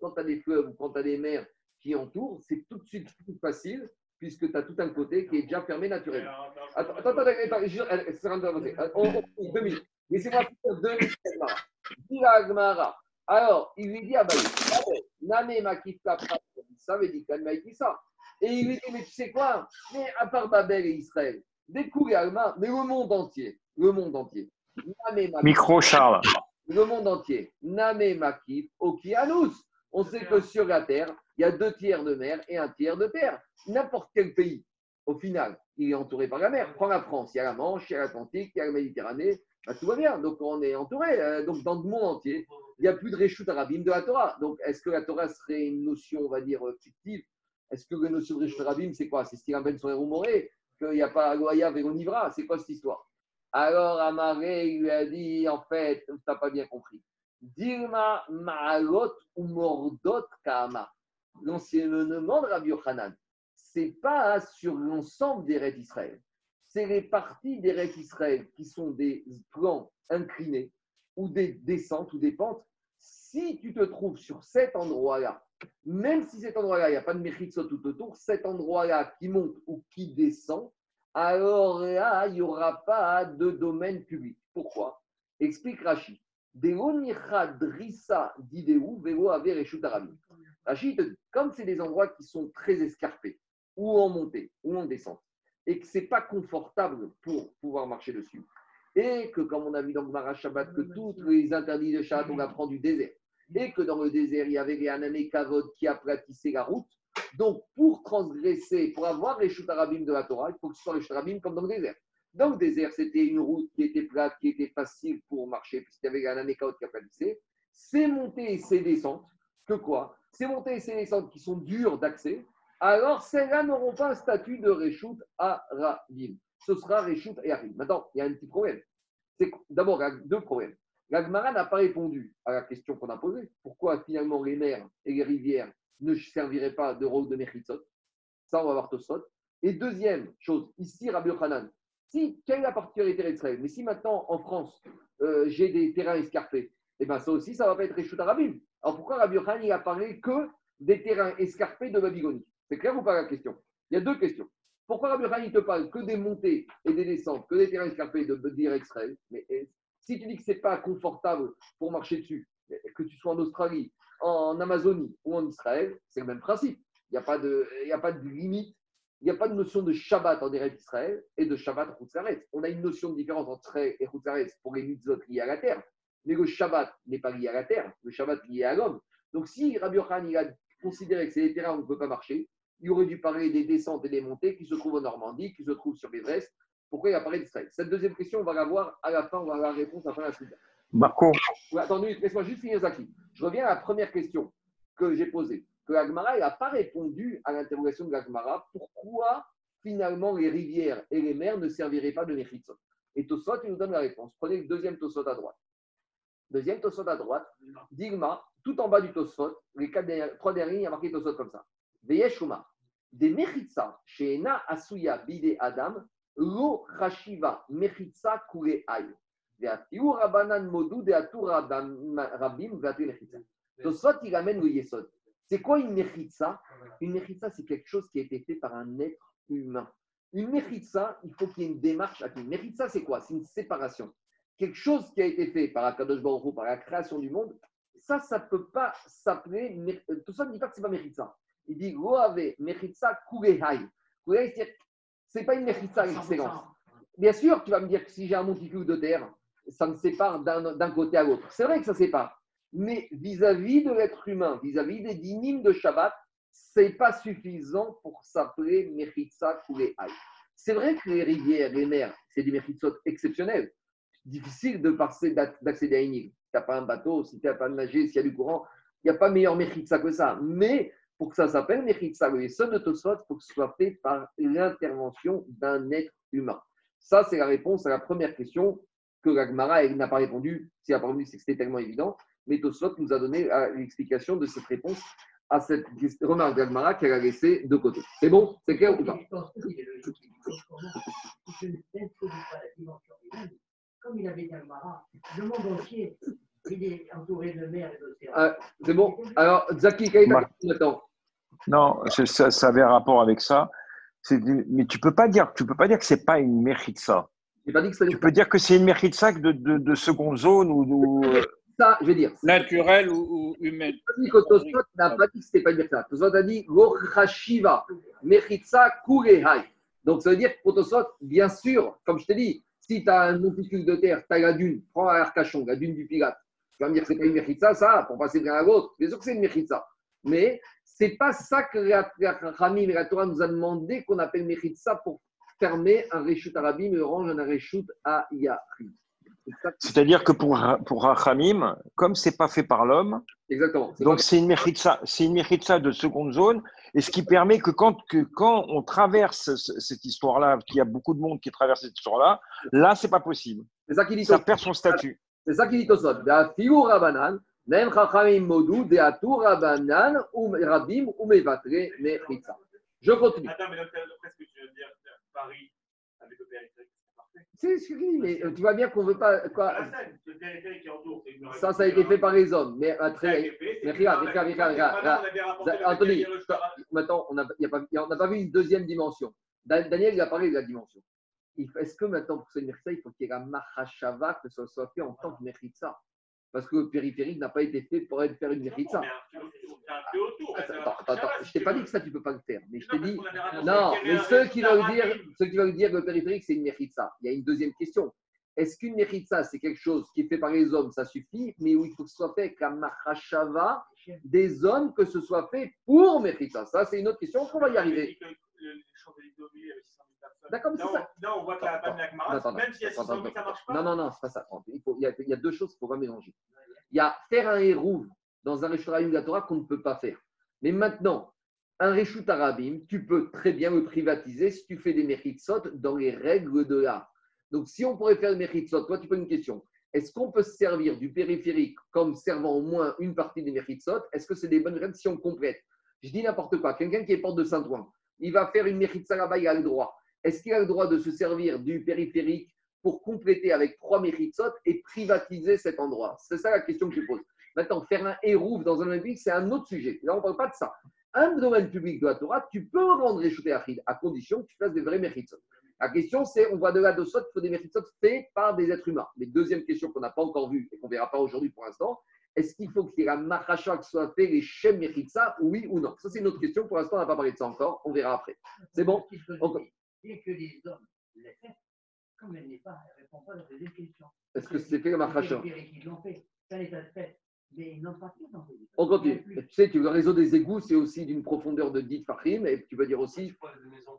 quand tu as des fleuves ou quand tu as des mers qui entourent, c'est tout de suite plus facile puisque tu as tout un côté qui est déjà fermé naturellement. Attends, attends, attends, deux minutes. Laissez-moi faire deux minutes. Dis la Gemara. Alors, il lui dit, ah ben, Namé Makifta Prat, ça veut dire qu'Alma dit ça. Et il lui dit, mais tu sais quoi, mais à part Babel et Israël, découvre Alma, mais le monde entier, le monde entier. Micro Charles. Le monde entier. Namé Makif, Okianus. On sait que sur la terre, il y a deux tiers de mer et un tiers de terre. N'importe quel pays, au final, il est entouré par la mer. Prends la France, il y a la Manche, il y a l'Atlantique, il y a la Méditerranée. Bah, tout va bien, donc on est entouré. Donc dans le monde entier, il n'y a plus de Réchout Arabim de la Torah. Donc est-ce que la Torah serait une notion, on va dire, fictive? Est-ce que la notion de Réchout Arabim, c'est quoi? C'est ce qu'il amène sur les Roumoré, qu'il n'y a pas Goyav et Onivra? C'est quoi cette histoire? Alors Amaré lui a dit, en fait, tu n'as pas bien compris. Dirma Ma'alot ou Mordot Ka'ama. L'enseignement de Rabbi Yochanan, ce n'est pas sur l'ensemble des rêves d'Israël. C'est les parties des Eretz Israël qui sont des plans inclinés ou des descentes ou des pentes. Si tu te trouves sur cet endroit-là, même si cet endroit-là, il n'y a pas de Mechitzot tout autour, cet endroit-là qui monte ou qui descend, alors là, il n'y aura pas de domaine public. Pourquoi? Explique Rashi. Rashi te dit, comme c'est des endroits qui sont très escarpés, ou en montée, ou en descente, et que ce n'est pas confortable pour pouvoir marcher dessus. Et que, comme on a vu dans le Mara Shabbat, que tous les interdits de Shabbat, on apprend du désert. Et que dans le désert, il y avait les Hanamé Kavod qui aplatissaient la route. Donc, pour transgresser, pour avoir les Réchout Arabim de la Torah, il faut que ce soit les Réchout Arabim comme dans le désert. Dans le désert, c'était une route qui était plate, qui était facile pour marcher, puisqu'il y avait les Hanamé Kavod qui aplatissaient. Ces montées et ces descentes, que quoi? Ces montées et ces descentes qui sont dures d'accès, alors celles-là n'auront pas un statut de Réchout Arabim. Ce sera Réchout et Arabim. Maintenant, il y a un petit problème. C'est d'abord, il y a deux problèmes. La Gemara n'a pas répondu à la question qu'on a posée. Pourquoi finalement les mers et les rivières ne serviraient pas de rôle de Mechitzot? Ça, on va voir Tosfot. Et deuxième chose, ici, Rabbi Yochanan, si, quelle est la particularité d'Israël? Mais si maintenant, en France, euh, j'ai des terrains escarpés, eh bien ça aussi, ça ne va pas être Réchout Arabim. Alors pourquoi Rabbi Yochanan, il a parlé que des terrains escarpés de Babylonie? C'est clair ou pas la question? Il y a deux questions. Pourquoi Rabbi Yochanan te parle que des montées et des descentes, que des terrains escarpés de dire extrême? Mais et, si tu dis que ce n'est pas confortable pour marcher dessus, que tu sois en Australie, en Amazonie ou en Israël, c'est le même principe. Il n'y a pas de, il n'y a pas de limite, il n'y a pas de notion de Shabbat en Eretz Israël et de Shabbat en Houtzaretz. On a une notion de différence entre Eretz et Houtzaretz pour les mitzvot liés à la terre, mais le Shabbat n'est pas lié à la terre, le Shabbat est lié à l'homme. Donc si Rabbi Yochanan a considéré que c'est des terrains où on ne peut pas marcher, il aurait dû parler des descentes et des montées qui se trouvent en Normandie, qui se trouvent sur l'Everest. Pourquoi il apparaît d'Israël? Cette deuxième question, on va la voir à la fin, on va avoir la réponse après la suite. Marco. Ouais, attendez, laisse-moi juste finir Zaki. Je reviens à la première question que j'ai posée, que la Gemara n'a pas répondu à l'interrogation de la Gemara. Pourquoi finalement les rivières et les mers ne serviraient pas de Mechitzot? Et Tosfot, il nous donne la réponse. Prenez le deuxième Tosfot à droite. Deuxième Tosfot à droite, Digma, tout en bas du Tosfot, les quatre dernières, trois dernières, il y a marqué Tosfot comme ça. Veyeshuma, des Mechitsa, Sheena Asuya Bide Adam, Lo Rashiva, Mechitsa Kure Ay. Veatiu Rabanan Modu de Atura Rabim, Veatu Mechitsa. Tosfot, il amène le Yesod. C'est quoi une Mechitsa? Une Mechitsa, c'est quelque chose qui a été fait par un être humain. Une Mechitsa, il faut qu'il y ait une démarche à une Mechitsa, c'est quoi? C'est une séparation. Quelque chose qui a été fait par Akadosh Baruch Hu, par la création du monde, ça, ça ne peut pas s'appeler. Tosfot ne dit pas que ce n'est pas Mechitsa. Il dit Roave Mechitsa Kurehai. Kurehai, c'est-à-dire c'est pas une Mechitsa excellence. Bien sûr, tu vas me dire que si j'ai un monticule de terre, ça me sépare d'un, d'un côté à l'autre. C'est vrai que ça sépare. mais vis-à-vis de l'être humain, vis-à-vis des dynimes de Shabbat, ce n'est pas suffisant pour s'appeler Mechitsa Kulei Aïe. C'est vrai que les rivières, les mers, c'est des Mechitsot exceptionnels. Difficile de passer, d'accéder à une île. Tu n'as pas un bateau, si tu n'as pas de nager, s'il y a du courant, il n'y a pas meilleur Mechitsa que ça. Mais pour que ça s'appelle Mechitsa, le son de Tosfot, il faut que ce soit fait par l'intervention d'un être humain. Ça, c'est la réponse à la première question que la Gemara n'a pas répondu. Si elle n'a pas répondu, c'est que c'était tellement évident. Mais Tosfot nous a donné l'explication de cette réponse à cette remarque de la Gemara qu'elle a laissée de côté. C'est bon? C'est clair ou pas? Comme il avait dit Almara, le monde entier, il est entouré de mer et d'océan. Ah, c'est bon. Alors, Zaki, quelle est ta question maintenant ? Non, ça, ça avait un rapport avec ça. C'est, mais tu ne peux pas dire, tu peux pas dire que ce n'est pas une Mechitsa. Tu peux dire que c'est une Mechitsa de, de, de seconde zone ou… Ça, je veux dire. Naturelle ou, ou humaine. Tosfot n'a pas dit que ce n'était pas une Mechitsa. Tosfot a dit « Lo chashiva, Mechitsa kulei aïe ». Donc, ça veut dire pour Tosfot, bien sûr, comme je t'ai dit, si tu as un monticule de terre, tu as la dune, prends à Arcachon, la dune du Pilate. Tu vas me dire que ce n'est pas une Mechitsa, ça, pour passer de l'un à l'autre. Bien sûr que c'est une Mechitsa. Mais ce n'est pas ça que la, la, Rami, la Torah nous a demandé qu'on appelle Mechitsa pour fermer un Réchout Arabi, mais orange un Réchout à Yahri. C'est-à-dire que pour, pour Rachamim, comme ce n'est pas fait par l'homme, exactement, c'est donc c'est une Mechitsa, c'est une Mechitsa de seconde zone, et ce qui permet que quand, que quand on traverse cette histoire-là, qu'il y a beaucoup de monde qui traverse cette histoire-là, là, ce n'est pas possible. C'est ça, qui dit ça perd son statut. C'est ça qu'il dit Tosfot. Je continue. Attends, mais d'après ce que tu viens de dire, Paris, avec le périphérique, c'est parfait. C'est ce que je dis, mais tu vois bien qu'on ne veut pas… Quoi. Le périphérique qui entoure, c'est une… Ça, ça a été fait par les hommes, mais très… Mais regarde, regarde, regarde, regarde. Anthony, maintenant, on n'a pas vu une deuxième dimension. Daniel, il a parlé de la dimension. Est-ce que maintenant, pour ce Mechitsa, il faut qu'il y ait la Mahashava, que ce soit fait en tant que Mechitsa? Parce que le périphérique n'a pas été fait pour être faire une Mechitsa. Attends, attends, je ne t'ai pas dit que ça, tu ne peux pas le faire. Mais je t'ai dit… Non, mais ceux qui veulent dire, ceux qui veulent dire que le périphérique, c'est une Mechitsa, il y a une deuxième question. Est-ce qu'une Mechitsa, c'est quelque chose qui est fait par les hommes, ça suffit, mais où il faut que ce soit fait avec la Mahashava des hommes, que ce soit fait pour Mechitsa? Ça, c'est une autre question qu'on va y arriver. D'accord, mais c'est ça. Là, on voit que la panne d'Agmara, même s'il y a six cent mille, ça ne marche pas. Non, non, non, c'est pas ça. Il, faut, il, y a, il y a deux choses qu'il ne faut pas mélanger. Il y a faire un hérouve dans un Réchout Arabim de la Torah qu'on ne peut pas faire. Mais maintenant, un Réchout Arabim, tu peux très bien le privatiser si tu fais des Mechitsot dans les règles de l'art. Donc, si on pourrait faire des Mechitsot, toi, tu poses une question. Est-ce qu'on peut se servir du périphérique comme servant au moins une partie des Mechitsot? Est-ce que c'est des bonnes règles si on complète? Je dis n'importe quoi. Quelqu'un qui est porte de Saint-Ouen, il va faire une Mechitsa là-bas, il a le droit. Est-ce qu'il a le droit de se servir du périphérique pour compléter avec trois Mechitsot et privatiser cet endroit? C'est ça la question que je pose. Maintenant, faire un hérouf dans un domaine public, c'est un autre sujet. Là, on ne parle pas de ça. Un domaine public de la Torah, tu peux rendre les Réchouté Achid à condition que tu fasses des vrais Mechitsot. La question, c'est, on voit de là de sorte qu'il faut des Mechitsot faits par des êtres humains. Mais deuxième question qu'on n'a pas encore vue et qu'on ne verra pas aujourd'hui pour l'instant, est-ce qu'il faut qu'il y ait la Machacha qui soit fait, les Shem Mechitsa, oui ou non? Ça, c'est une autre question. Pour l'instant, on n'a pas parlé de ça encore. On verra après. C'est bon? Encore. Et que les hommes l'aient fait, comme elle n'est pas, elle ne répond pas à la deuxième question. Est-ce que c'est fait comme un rachat? Ils l'ont fait, ça les a fait, mais ils n'ont pas fait. On continue. Tu sais, tu, le réseau des égouts, c'est aussi d'une profondeur de dix Fahrim, et tu peux dire aussi. Tu parles de maison,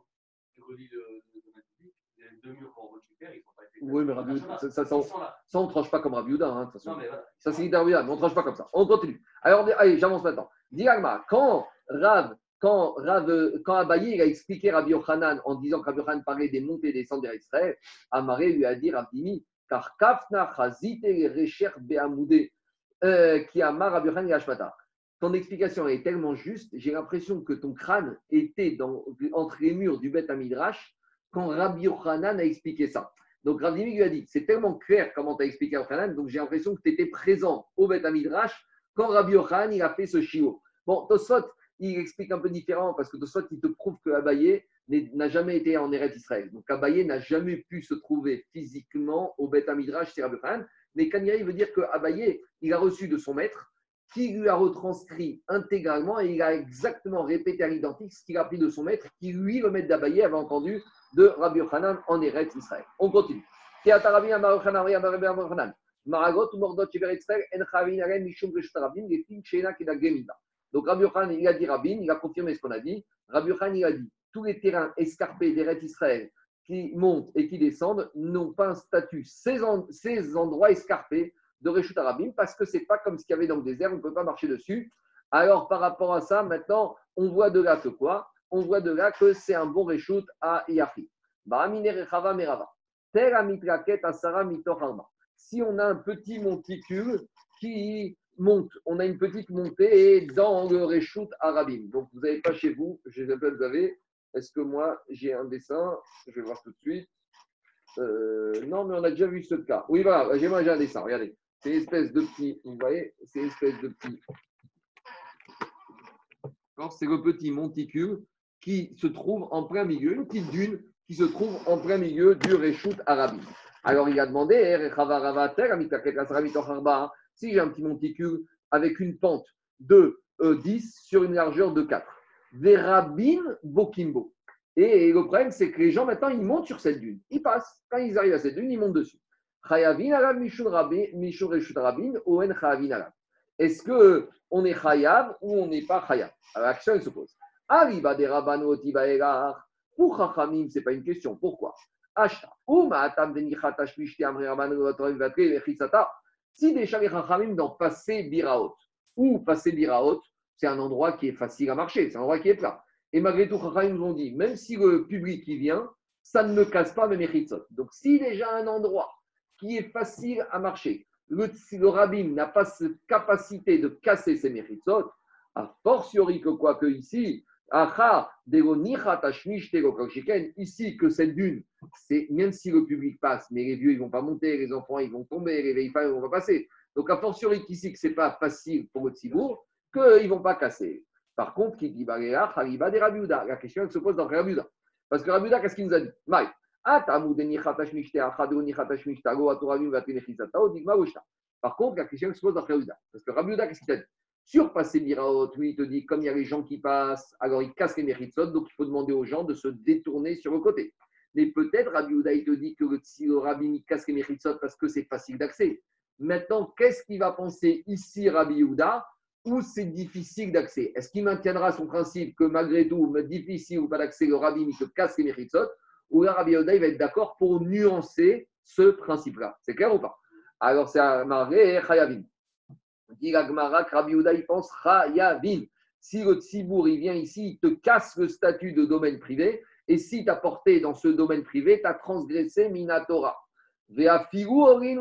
tu relis le domaine public, il y a deux murs qu'on récupère, ils ne sont pas été. Oui, mais Rabbi Yehuda, ça, ça, ça, ça, on ne tranche pas comme Rabbi Yehuda, hein, de toute façon. Non, mais voilà. Ça, c'est l'idée de Rabbi Yehuda, mais on ne tranche pas comme ça. On continue. Alors, allez, j'avance maintenant. Dis Agma, quand Rav. Quand, Rav, quand Abaye il a expliqué Rabbi Yochanan en disant que Rabbi Yochanan parlait des montées et des descentes d'Eretz Israël, Amaré lui a dit Rabbi car kafna chazite recher be'amoudé qui amar Rabbi Yochanan et Hashmata. Ton explication est tellement juste, j'ai l'impression que ton crâne était dans, entre les murs du Beth Hamidrash quand Rabbi Yochanan a expliqué ça. Donc Rabbi lui a dit c'est tellement clair comment tu as expliqué Rabbi Yochanan, donc j'ai l'impression que tu étais présent au Beth Hamidrash quand Rabbi Yochanan il a fait ce shiur. Bon, Tosfot il explique un peu différent parce que de soit il te prouve que Abaye n'a jamais été en Eretz Israël. Donc Abaye n'a jamais pu se trouver physiquement au Beth Hamidrash, c'est Rabbi Yochanan. Mais Kanira, il veut dire que Abaye, il a reçu de son maître qui lui a retranscrit intégralement et il a exactement répété à l'identique ce qu'il a appris de son maître qui, lui, le maître d'Abaye, avait entendu de Rabbi Yochanan en Eretz Israël. On continue. Maragot ou Mordot Cheveretzel, Enchavin Alem, Mishum Reshtarabin, les Tim Shenak et la Gemida. Donc Rabbi Yochanan, il a dit Rabin, il a confirmé ce qu'on a dit. Rabbi Yochanan, il a dit tous les terrains escarpés d'Eret Israël qui montent et qui descendent n'ont pas un statut. Ces, en, ces endroits escarpés de Reshut Arabim, parce que ce n'est pas comme ce qu'il y avait dans le désert, on ne peut pas marcher dessus. Alors par rapport à ça, maintenant, on voit de là que quoi? On voit de là que c'est un bon Reshut à Yahi. Si on a un petit monticule qui monte, on a une petite montée dans le Reshut Arabim. Donc vous n'avez pas chez vous, je ne sais pas si vous avez. Est-ce que moi, j'ai un dessin? Je vais voir tout de suite. Euh, non, mais on a déjà vu ce cas. Oui, voilà, j'ai mangé un dessin, regardez. C'est une espèce de petit, vous voyez, c'est une espèce de petit. Alors, c'est le petit monticule qui se trouve en plein milieu, une petite dune qui se trouve en plein milieu du Reshut Arabi. Alors, il a demandé, si j'ai un petit monticule avec une pente de euh, dix sur une largeur de quatre. Des rabbines Bokimbo. Et le problème, c'est que les gens, maintenant, ils montent sur cette dune. Ils passent. Quand ils arrivent à cette dune, ils montent dessus. Est-ce qu'on est chayav ou on n'est pas chayav? Alors, la question, elle se pose. Arriba des rabbanot, ibaegar. Pour chachamim, ce n'est pas une question. Pourquoi? Si déjà les chachamim dans passer biraot ou passer biraot, c'est un endroit qui est facile à marcher, c'est un endroit qui est plat. Et malgré tout, Chachamim nous ont dit, même si le public qui vient, ça ne me casse pas mes méchitsot. Donc, si déjà un endroit qui est facile à marcher, le, le rabbin n'a pas cette capacité de casser ses méchitsot, a fortiori que quoi que ici, ici que cette dune, c'est même si le public passe, mais les vieux ils vont pas monter, les enfants ils vont tomber, les vieilles femmes ils vont pas passer. Donc, a fortiori qu'ici que c'est pas facile pour le tzibour, qu'ils ne vont pas casser. Par contre, qui dit Baléa, Khaliba des Rabbi Yehuda. La question elle se pose dans Rabbi Yehuda. Parce que Rabbi Yehuda, qu'est-ce qu'il nous a dit? Maï. Par contre, la question elle se pose dans Rabbi Yehuda. Parce que Rabbi Yehuda, qu'est-ce qu'il a dit? Surpasser Biraot, oui, il te dit, comme il y a les gens qui passent, alors ils cassent les méritsot, donc il faut demander aux gens de se détourner sur le côté. Mais peut-être Rabbi Yehuda, il te dit que si le rabbin casse les méritsot parce que c'est facile d'accès. Maintenant, qu'est-ce qu'il va penser ici, Rabbi Yehuda? Où c'est difficile d'accès. Est-ce qu'il maintiendra son principe que malgré tout, difficile ou pas d'accès, le rabbin il te casse les méchitsot, ou là, Rabbi Yehuda il va être d'accord pour nuancer ce principe-là. C'est clair ou pas? Alors, c'est Amaré et Chayavin. On dit l'Agmarak, Rabbi Yehuda il pense Chayavin. Si le Tzibour, il vient ici, il te casse le statut de domaine privé, et si tu as porté dans ce domaine privé, tu as transgressé Minatora. Et Rabbi Yehuda il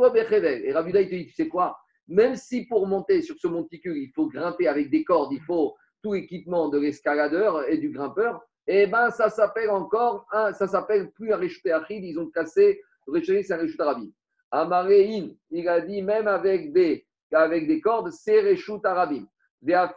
te dit, tu sais quoi? Même si pour monter sur ce monticule, il faut grimper avec des cordes, il faut tout équipement de l'escaladeur et du grimpeur, eh bien, ça s'appelle encore, hein, ça s'appelle plus un Reshut Achid, ils ont cassé, c'est un Reshut Arabi. Amarein, il a dit, même avec des, avec des cordes, c'est Reshut Arabim. Même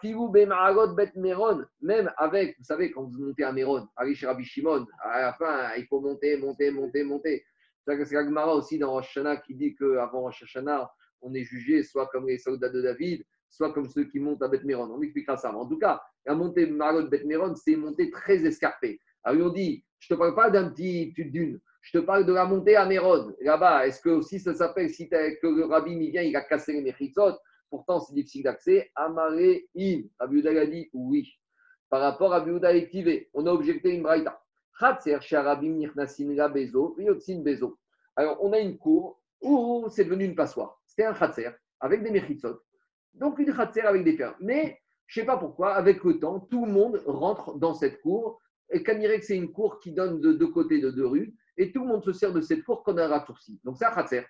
avec, vous savez, quand vous montez à Méron, allez chez Rabbi Shimon, à la fin, il faut monter, monter, monter, monter. C'est la Gemara aussi dans Rosh Hashanah qui dit qu'avant Rosh Hashanah, on est jugé soit comme les soldats de David, soit comme ceux qui montent à Beth-Méron. On expliquera ça. En tout cas, la montée Marot Beth-Méron, c'est une montée très escarpée. Alors, ils ont dit, je ne te parle pas d'un petit dune, je te parle de la montée à Méron. Là-bas, est-ce que aussi ça s'appelle, si que le rabbin il vient, il a cassé les Mechitsot, pourtant c'est difficile d'accès, Amaré in. Rabbi Yehuda a dit oui. Par rapport à Rabbi Yehuda Etivé, on a objecté une braïta. Khatser, Sharabim, Nirnasin, la Bezo, Yotsin Bezo. Alors, on a une cour où c'est devenu une passoire. C'est un khatser avec des mechitsot. Donc, une khatser avec des terres. Mais, je ne sais pas pourquoi, avec le temps, tout le monde rentre dans cette cour. Et qu'on dirait que c'est une cour qui donne de deux côtés de deux rues. Et tout le monde se sert de cette cour comme un raccourci. Donc, c'est un khatser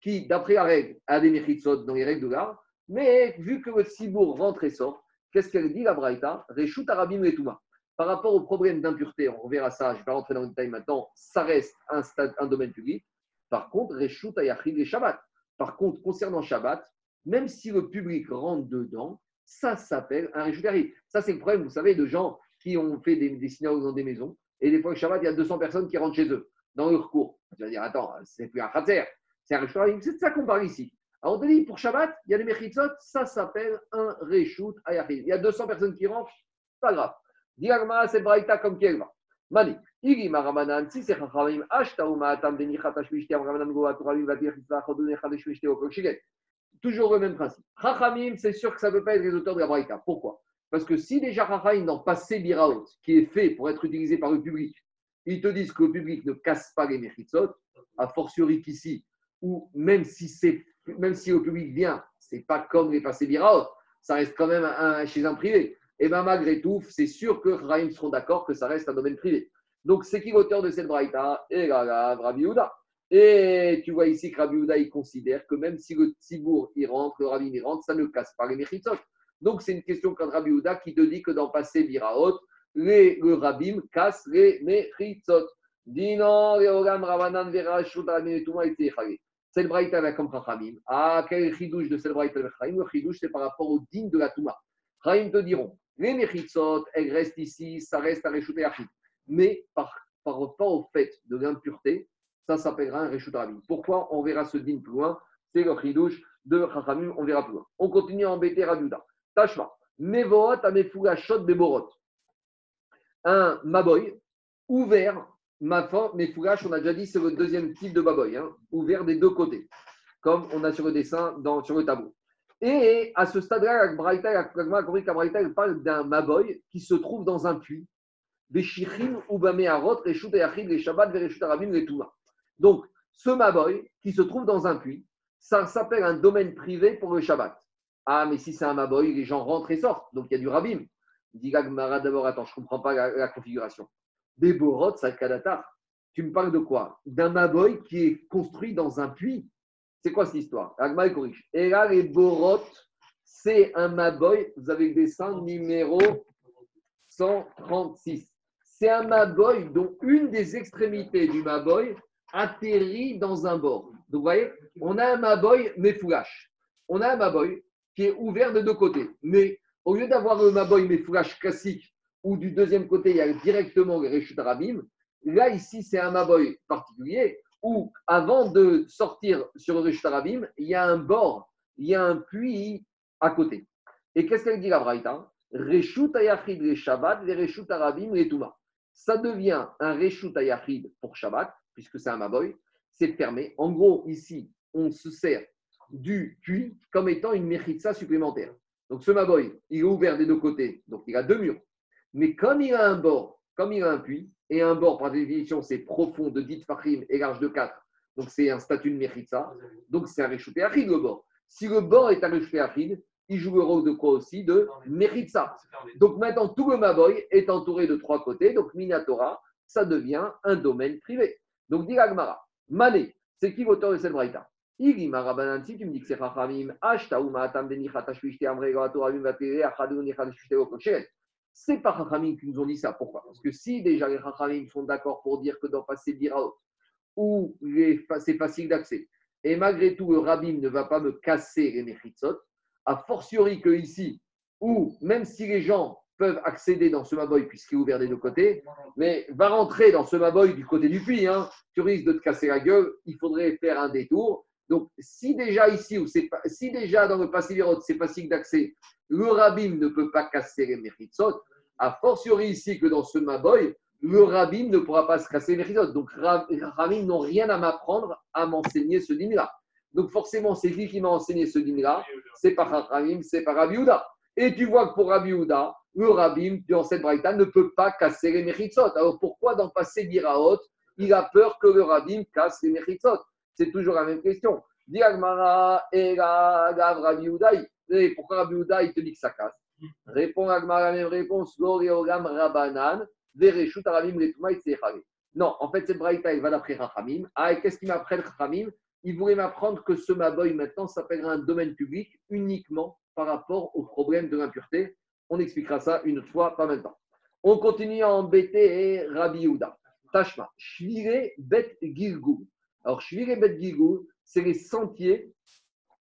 qui, d'après la règle, a des mechitsot dans les règles de l'art. Mais, vu que le tzibour rentre et sort, qu'est-ce qu'elle dit, la braïta? Reshut Arabim et Touma. Par rapport au problème d'impureté, on verra ça, je ne vais pas rentrer dans le détail maintenant, ça reste un, stade, un domaine public. Par contre, Reshut Hayachid et Shabbat. Par contre, concernant Shabbat, même si le public rentre dedans, ça s'appelle un Reshut Arabim. Ça, c'est le problème, vous savez, de gens qui ont fait des, des synagogues dans des maisons. Et des fois, le Shabbat, il y a deux cents personnes qui rentrent chez eux, dans leur cours. Tu vas dire, attends, c'est plus un Khatzer, c'est un Reshut Arabim. C'est de ça qu'on parle ici. Alors, on te dit, pour Shabbat, il y a des Mechitsot, ça s'appelle un Reshut Arabim. Il y a deux cents personnes qui rentrent, pas grave. Dis Agma, c'est Braïta comme qui elle va. Mani, Igima Ramanan, si c'est Chachamim, Ashtaouma, Atam, Denichat, Ashmishte, Ramanan, Goa, Tourabim, Vadir, Hissa, Chodun, Chadeshmishte, Okokshiget. Toujours le même principe. Chachamim, c'est sûr que ça ne peut pas être les auteurs de la Braïka. Pourquoi? Parce que si déjà Chachamim, dans passé Biraot, qui est fait pour être utilisé par le public, ils te disent que le public ne casse pas les Mechitzot, a fortiori qu'ici, ou même si c'est, même si le public vient, ce n'est pas comme les passés Biraot, ça reste quand même un, un, chez un privé. Et bien malgré tout, c'est sûr que Rahim seront d'accord que ça reste un domaine privé. Donc c'est qui l'auteur de cette braïta? Et là, là, Rabbi Yehuda. Et tu vois ici que Rabbi Yehuda, il considère que même si le Tzibour y rentre, le Rabbi y rentre, ça ne casse pas les Mechitzot. Donc c'est une question quant à Rabbi Yehuda qui te dit que dans passé Biraot, les, le Rabim casse les Mechitzot. Dinan, Reogam, Ravanan, Vera, Shuda, Menetouma, et Tehari. C'est le braïta avec comme Chachamim. Ah, quel est le chidouche de cette braïta avec Chachamim? Le chidouche, c'est par rapport au din de la Touma. Chachamim te diront, les Mechitzot, elles restent ici, ça reste à Réchouté Yachid. Mais par, par rapport au fait de l'impureté, ça s'appellera un Réchouté Rabim. Pourquoi? On verra ce din plus loin. C'est le chidouche de Chachamim, on verra plus loin. On continue à embêter Rabbi Yehuda. Tashma, Nevoot, Amefouga, Shot, Beborot. Un Maboy, ouvert. Ma forme, mes fougaches, on a déjà dit, c'est votre deuxième type de baboy, hein, ouvert des deux côtés, comme on a sur le dessin, dans, sur le tableau. Et à ce stade-là, la Braïta, la Kagma a compris qu'à Braïta, elle parle d'un maboy qui se trouve dans un puits, des Shichim, Ubame Arot, Reshut et Achid, les Shabbat, les Reshut Arabim, les Touma. Donc, ce maboy qui se trouve dans un puits, ça s'appelle un domaine privé pour le Shabbat. Ah, mais si c'est un maboy, les gens rentrent et sortent, donc il y a du Rabim. Il dit Gagmara, d'abord, attends, je ne comprends pas la, la configuration. Des borot, ça kadata. Tu me parles de quoi? D'un maboy qui est construit dans un puits. C'est quoi cette histoire? Agma et Korish. Et là, les borot, c'est un maboy. Vous avez le dessin numéro cent trente-six. C'est un maboy dont une des extrémités du maboy atterrit dans un bord. Donc, vous voyez, on a un maboy, mais foulash. On a un maboy qui est ouvert de deux côtés. Mais au lieu d'avoir le maboy, mais foulash classique, ou du deuxième côté, il y a directement les Reshut Rabim. Là, ici, c'est un maboy particulier où, avant de sortir sur le Reshut Rabim, il y a un bord, il y a un puits à côté. Et qu'est-ce qu'elle dit la Braïta? Reshut Ayachid, les Shabbat, les Reshut Rabim, les Touma. Ça devient un Reshut Ayachid pour Shabbat, puisque c'est un maboy, c'est fermé. En gros, ici, on se sert du puits comme étant une Mechitsa supplémentaire. Donc, ce maboy, il est ouvert des deux côtés, donc il a deux murs. Mais comme il a un bord, comme il a un puits, et un bord, par définition, c'est profond de dix fakhim et large de quatre, donc c'est un statut de Mechitsa, donc c'est un Réchouté Achid le bord. Si le bord est un Réchouté Achid, il joue le rôle de quoi aussi? De Mechitsa. Donc maintenant, tout le maboy est entouré de trois côtés, donc Minatora, ça devient un domaine privé. Donc dit Agmara, Mané, c'est qui l'auteur de cette braïta? Igima Rabanan, si tu me dis que c'est Chachamim, Ashtaouma, Atam, Denichat, Ashvishte, Amrega, Torahim, Vatere, Achadouni, Achadishte, Okocheret. C'est pas Chachamim qui nous ont dit ça. Pourquoi? Parce que si déjà les Chachamim sont d'accord pour dire que dans passé Biraot, où les, c'est facile d'accès, et malgré tout, le Rabim ne va pas me casser les Mechitzot, a fortiori que ici, où même si les gens peuvent accéder dans ce Maboy, puisqu'il est ouvert des deux côtés, mais va rentrer dans ce Maboy du côté du puits, hein, tu risques de te casser la gueule, il faudrait faire un détour. Donc, si déjà ici, où c'est, si déjà dans le passé Biraot, c'est facile d'accès, le Rabim ne peut pas casser les Mechitzot, a fortiori ici que dans ce Maboy, le Rabim ne pourra pas se casser les Mechitzot. Donc, les Rabim n'ont rien à m'apprendre à m'enseigner ce din-là. Donc, forcément, c'est qui qui m'a enseigné ce din-là? C'est pas Rabim, c'est pas Rabbi Yehuda. Et tu vois que pour Rabbi Yehuda, le Rabim, dans cette braïta, ne peut pas casser les Mechitzot. Alors, pourquoi dans passé Biraot, il a peur que le Rabim casse les Mechitzot? C'est toujours la même question. Dis Agmara, et la gav Rabbi Yehuda. Et pourquoi Rabbi Yehuda, il te dit que ça casse? Répond Agmara, la même réponse. L'oréogam Rabanan, Vereshut Arabim, Retouma, et Tsehare. Non, en fait, cette braïta, elle va d'après Chachamim. Ah, et qu'est-ce qu'il m'apprend Chachamim? Il voulait m'apprendre que ce Maboy, maintenant, s'appellera un domaine public uniquement par rapport au problème de l'impureté. On expliquera ça une autre fois, pas maintenant. On continue à embêter Rabbi Yehuda. Tashma, Shvire Bet Gilgul. Alors, Shvire Bet Gilgul, c'est les sentiers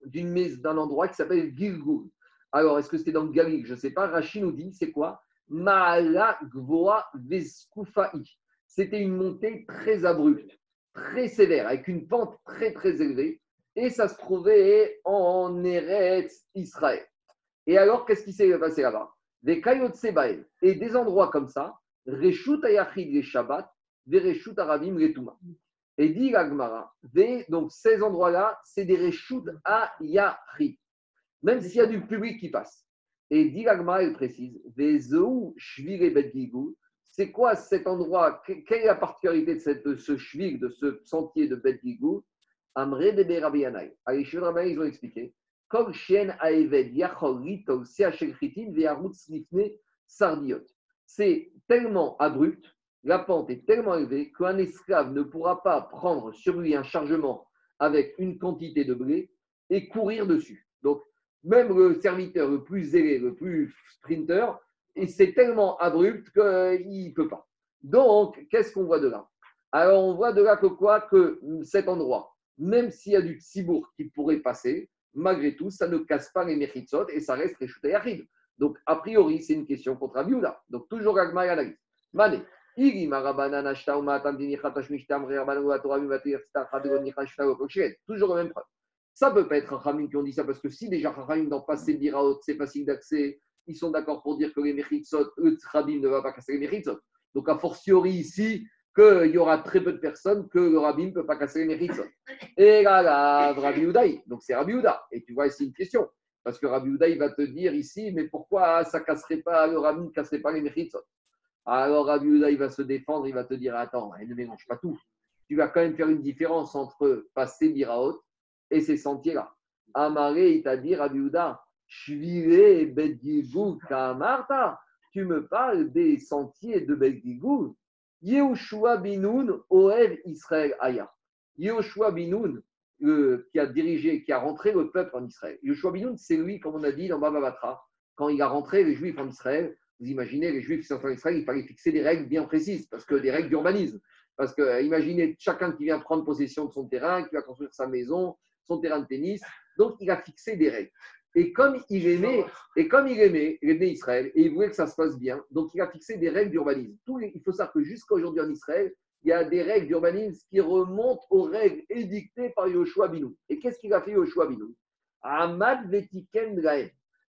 d'une mise, d'un endroit qui s'appelle Gilgul. Alors, est-ce que c'était dans le Galil? Je ne sais pas. Rashi nous dit, c'est quoi? Ma'ala Gvoa Veskufa'i. C'était une montée très abrupte, très sévère, avec une pente très, très élevée. Et ça se trouvait en Eretz Israël. Et alors, qu'est-ce qui s'est passé là-bas? Des Kayot Sebael. Et des endroits comme ça, Reshut Ayachid les Shabbat, des Reshut Arabim les Touma. Et dit l'Agmara, donc ces endroits-là, c'est des Reshut Ayachid, même s'il y a du public qui passe. Et dit l'Agmara, elle précise, des Zeu Shvile Bet Gilgul. C'est quoi cet endroit? Quelle est la particularité de cette, ce shvig, de ce sentier de Bet Gilgul? Amré de Rabbi Yanaï. Allez, chez Rabbi Yanaï, ils ont expliqué. Kol Shen Aeved Yachol Ritol Seachel Chitin Ve'arut Snifne Sardiot. C'est tellement abrupt, la pente est tellement élevée qu'un esclave ne pourra pas prendre sur lui un chargement avec une quantité de blé et courir dessus. Donc, même le serviteur le plus zélé, le plus sprinter, et c'est tellement abrupt qu'il ne peut pas. Donc, qu'est-ce qu'on voit de là? Alors, on voit de là que quoi? Que cet endroit, même s'il y a du tsibour qui pourrait passer, malgré tout, ça ne casse pas les mechitsot et ça reste réchouté aride. Donc, a priori, c'est une question contre Abiouda. Donc, toujours Agma et Analyse. Mané. Toujours la même preuve. Ça ne peut pas être un Khamim qui ont dit ça, parce que si déjà Khamim d'en passer le Biraot, c'est facile d'accès, ils sont d'accord pour dire que les Mechitzot, eux, Rabim ne va pas casser les Mechitzot. Donc, a fortiori ici, qu'il y aura très peu de personnes que le Rabim ne peut pas casser les Mechitzot. Et là, là, Rabioudaï. Donc, c'est Rabiouda. Et tu vois ici une question. Parce que Rabbi Yehuda, il va te dire ici, mais pourquoi ça ne casserait pas, le Rabbi ne casserait pas les Mechitzot? Alors Rabbi Yehuda, il va se défendre, il va te dire, attends, il ne mélange pas tout. Tu vas quand même faire une différence entre passer l'Iraot et ces sentiers-là. Amaré, il t'a dit, Rabbi Yehuda, Shvile Bet Gilgul Kamarta, tu me parles des sentiers de Bet Gilgul. Yehoshua Binoun, Oev Israël Aya. Yehoshua Binoun, Le, qui a dirigé, qui a rentré le peuple en Israël. Yehoshua Binoun, c'est lui, comme on a dit dans Baba Batra, quand il a rentré les Juifs en Israël, vous imaginez, les Juifs qui sont en Israël, il fallait fixer des règles bien précises, parce que des règles d'urbanisme. Parce que, imaginez, chacun qui vient prendre possession de son terrain, qui va construire sa maison, son terrain de tennis. Donc, il a fixé des règles. Et comme il aimait, et comme il aimait, il aimait Israël, et il voulait que ça se passe bien, donc il a fixé des règles d'urbanisme. Tout, il faut savoir que jusqu'à aujourd'hui en Israël, il y a des règles d'urbanisme qui remontent aux règles édictées par Yehoshua Binoun. Et qu'est-ce qu'il a fait Yehoshua Binoun? Amad Vetiken Draem.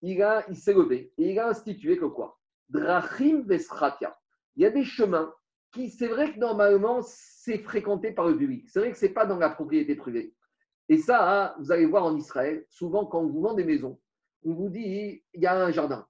Il a, il s'est levé et il a institué que quoi? Drachim Vesratia. Il y a des chemins qui, c'est vrai que normalement, c'est fréquenté par le public. C'est vrai que c'est pas dans la propriété privée. Et ça, hein, vous allez voir en Israël, souvent quand on vous vend des maisons, on vous dit il y a un jardin.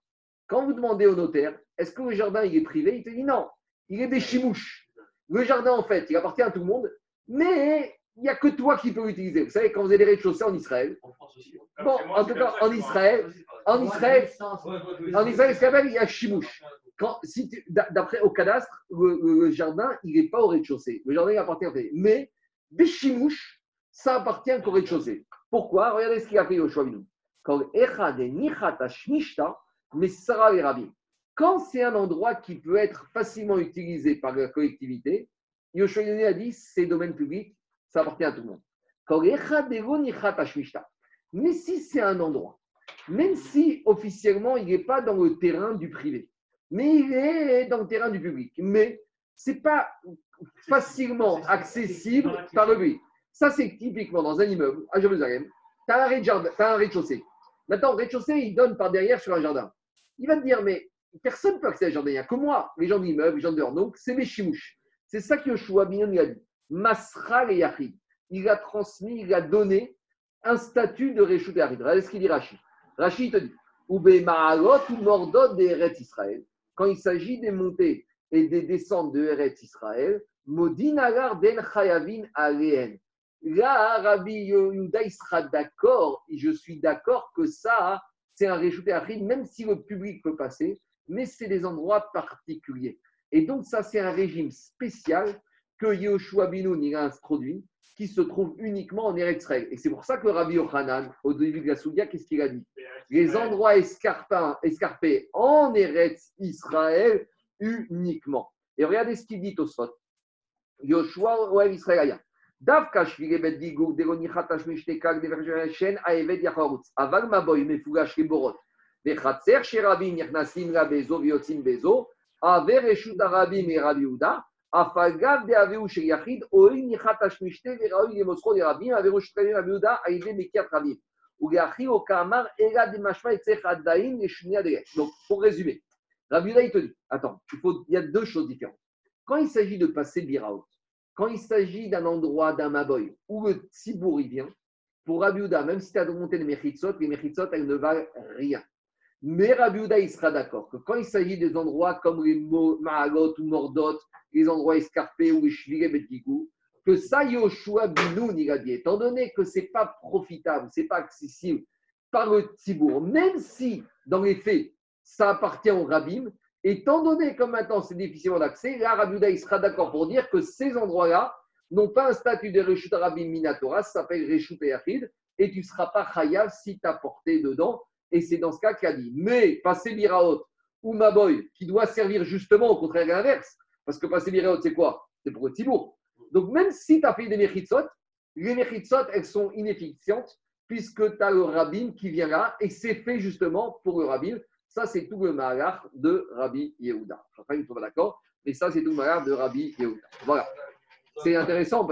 Quand vous demandez au notaire, est-ce que le jardin il est privé? Il te dit non, il est des chimouches. Le jardin, en fait, il appartient à tout le monde, mais il n'y a que toi qui peux l'utiliser. Vous savez, quand vous avez des rez-de-chaussée en Israël, en France aussi. Bon, en tout cas, en Israël, en Israël, en Israël, ce qu'on appelle, il y a chimouche. Quand, si tu, d'après au cadastre, le, le jardin, il n'est pas au rez-de-chaussée. Le jardin, il appartient à fait. Mais des chimouches, ça appartient qu'au rez-de-chaussée. Pourquoi? Regardez ce qu'il a fait Yehoshua Binoun. Quand Echad et Nichata Shmishta, mais Sarah et Rabbi. Quand c'est un endroit qui peut être facilement utilisé par la collectivité, Yehoshua Binoun a dit c'est domaine public, ça appartient à tout le monde. Mais si c'est un endroit, même si officiellement il n'est pas dans le terrain du privé, mais il est dans le terrain du public, mais ce n'est pas facilement accessible par le public. Ça, c'est typiquement dans un immeuble à Jérusalem, tu as un rez-de-chaussée. Maintenant, le rez-de-chaussée, il donne par derrière sur un jardin. Il va te dire, mais personne ne peut accéder à jardin. Il n'y a que moi, les gens de l'immeuble, les gens dehors. Donc, c'est mes chimouches. C'est ça que Yehoshua Binoun a dit. Masra et Yachid. Il a transmis, il a donné un statut de Réchout et Yachid. Regardez ce qu'il dit Rashi. Rashi te dit Oube Ma'alot ou Mordot de Eretz Israël. Quand il s'agit des montées et des descentes de Eretz Israël, Modin Agar Den Chayavin Aléen. Là, Rabbi Yehuda, il sera d'accord, et je suis d'accord que ça, c'est un Réchout et Yachid, même si le public peut passer. Mais c'est des endroits particuliers. Et donc, ça, c'est un régime spécial que Yehoshua Binoun a introduit, qui se trouve uniquement en Eretz Israël. Et c'est pour ça que Rabbi Yochanan, au début de la Soudia, qu'est-ce qu'il a dit? Les endroits escarpés en Eretz Israël uniquement. Et regardez ce qu'il dit Tosfot. Yehoshua Oev Israël. Davka shvile bet gilgul delonichat hashmishtekak deverger shen haeved yacharutz. Aval maboy mefugash leborot. Bechatzer sherabim nichnasim la bezo viotzim bezo. Aver reshut harabim et Rabbi Yehuda. Afagav de aveu shel yachid oil nichat hashmishte veraoil yemosro derabim averu shel Rabbi Yehuda aide mekiat rabim. Ou yachi okamar elad mashma etzech adaim et shnia de. Donc pour résumer, Rabbi Yehuda, il te dit, attends, il, faut, il y a deux choses différentes. Quand il s'agit de passer Biraot, quand il s'agit d'un endroit, d'un Maboy, où le Tzibour il vient, pour Rabbi Yehuda, même si tu as monté les Mechitsot, les Mechitsot, elles ne valent rien. Mais Rabbi Yehuda, il sera d'accord que quand il s'agit des endroits comme les Mahalot ou Mordot, les endroits escarpés ou les Shviré Betgigou, que ça, Yoshua Binoun, il a dit, étant donné que ce n'est pas profitable, ce n'est pas accessible par le Tzibour, même si, dans les faits, ça appartient au Rabbim, étant donné que maintenant c'est difficilement d'accès, là, Rabbi Yehuda, il sera d'accord pour dire que ces endroits-là n'ont pas un statut de Reshut Rabbim Minatora, ça s'appelle Reshut Yachid, et tu ne seras pas Chayav si tu as porté dedans. Et c'est dans ce cas qu'il a dit. Mais passer Biraot ou Maboy, qui doit servir justement au contraire de l'inverse, parce que passer Biraot, c'est quoi? C'est pour le Tzibour. Donc même si tu as fait des Mechitsot, les Mechitsot, elles sont inefficientes, puisque tu as le Rabbim qui vient là, et c'est fait justement pour le Rabbim. Ça, c'est tout le malach de Rabbi Yehuda. Enfin, ils ne sont pas d'accord, mais ça, c'est tout le malach de Rabbi Yehuda. Voilà. C'est intéressant.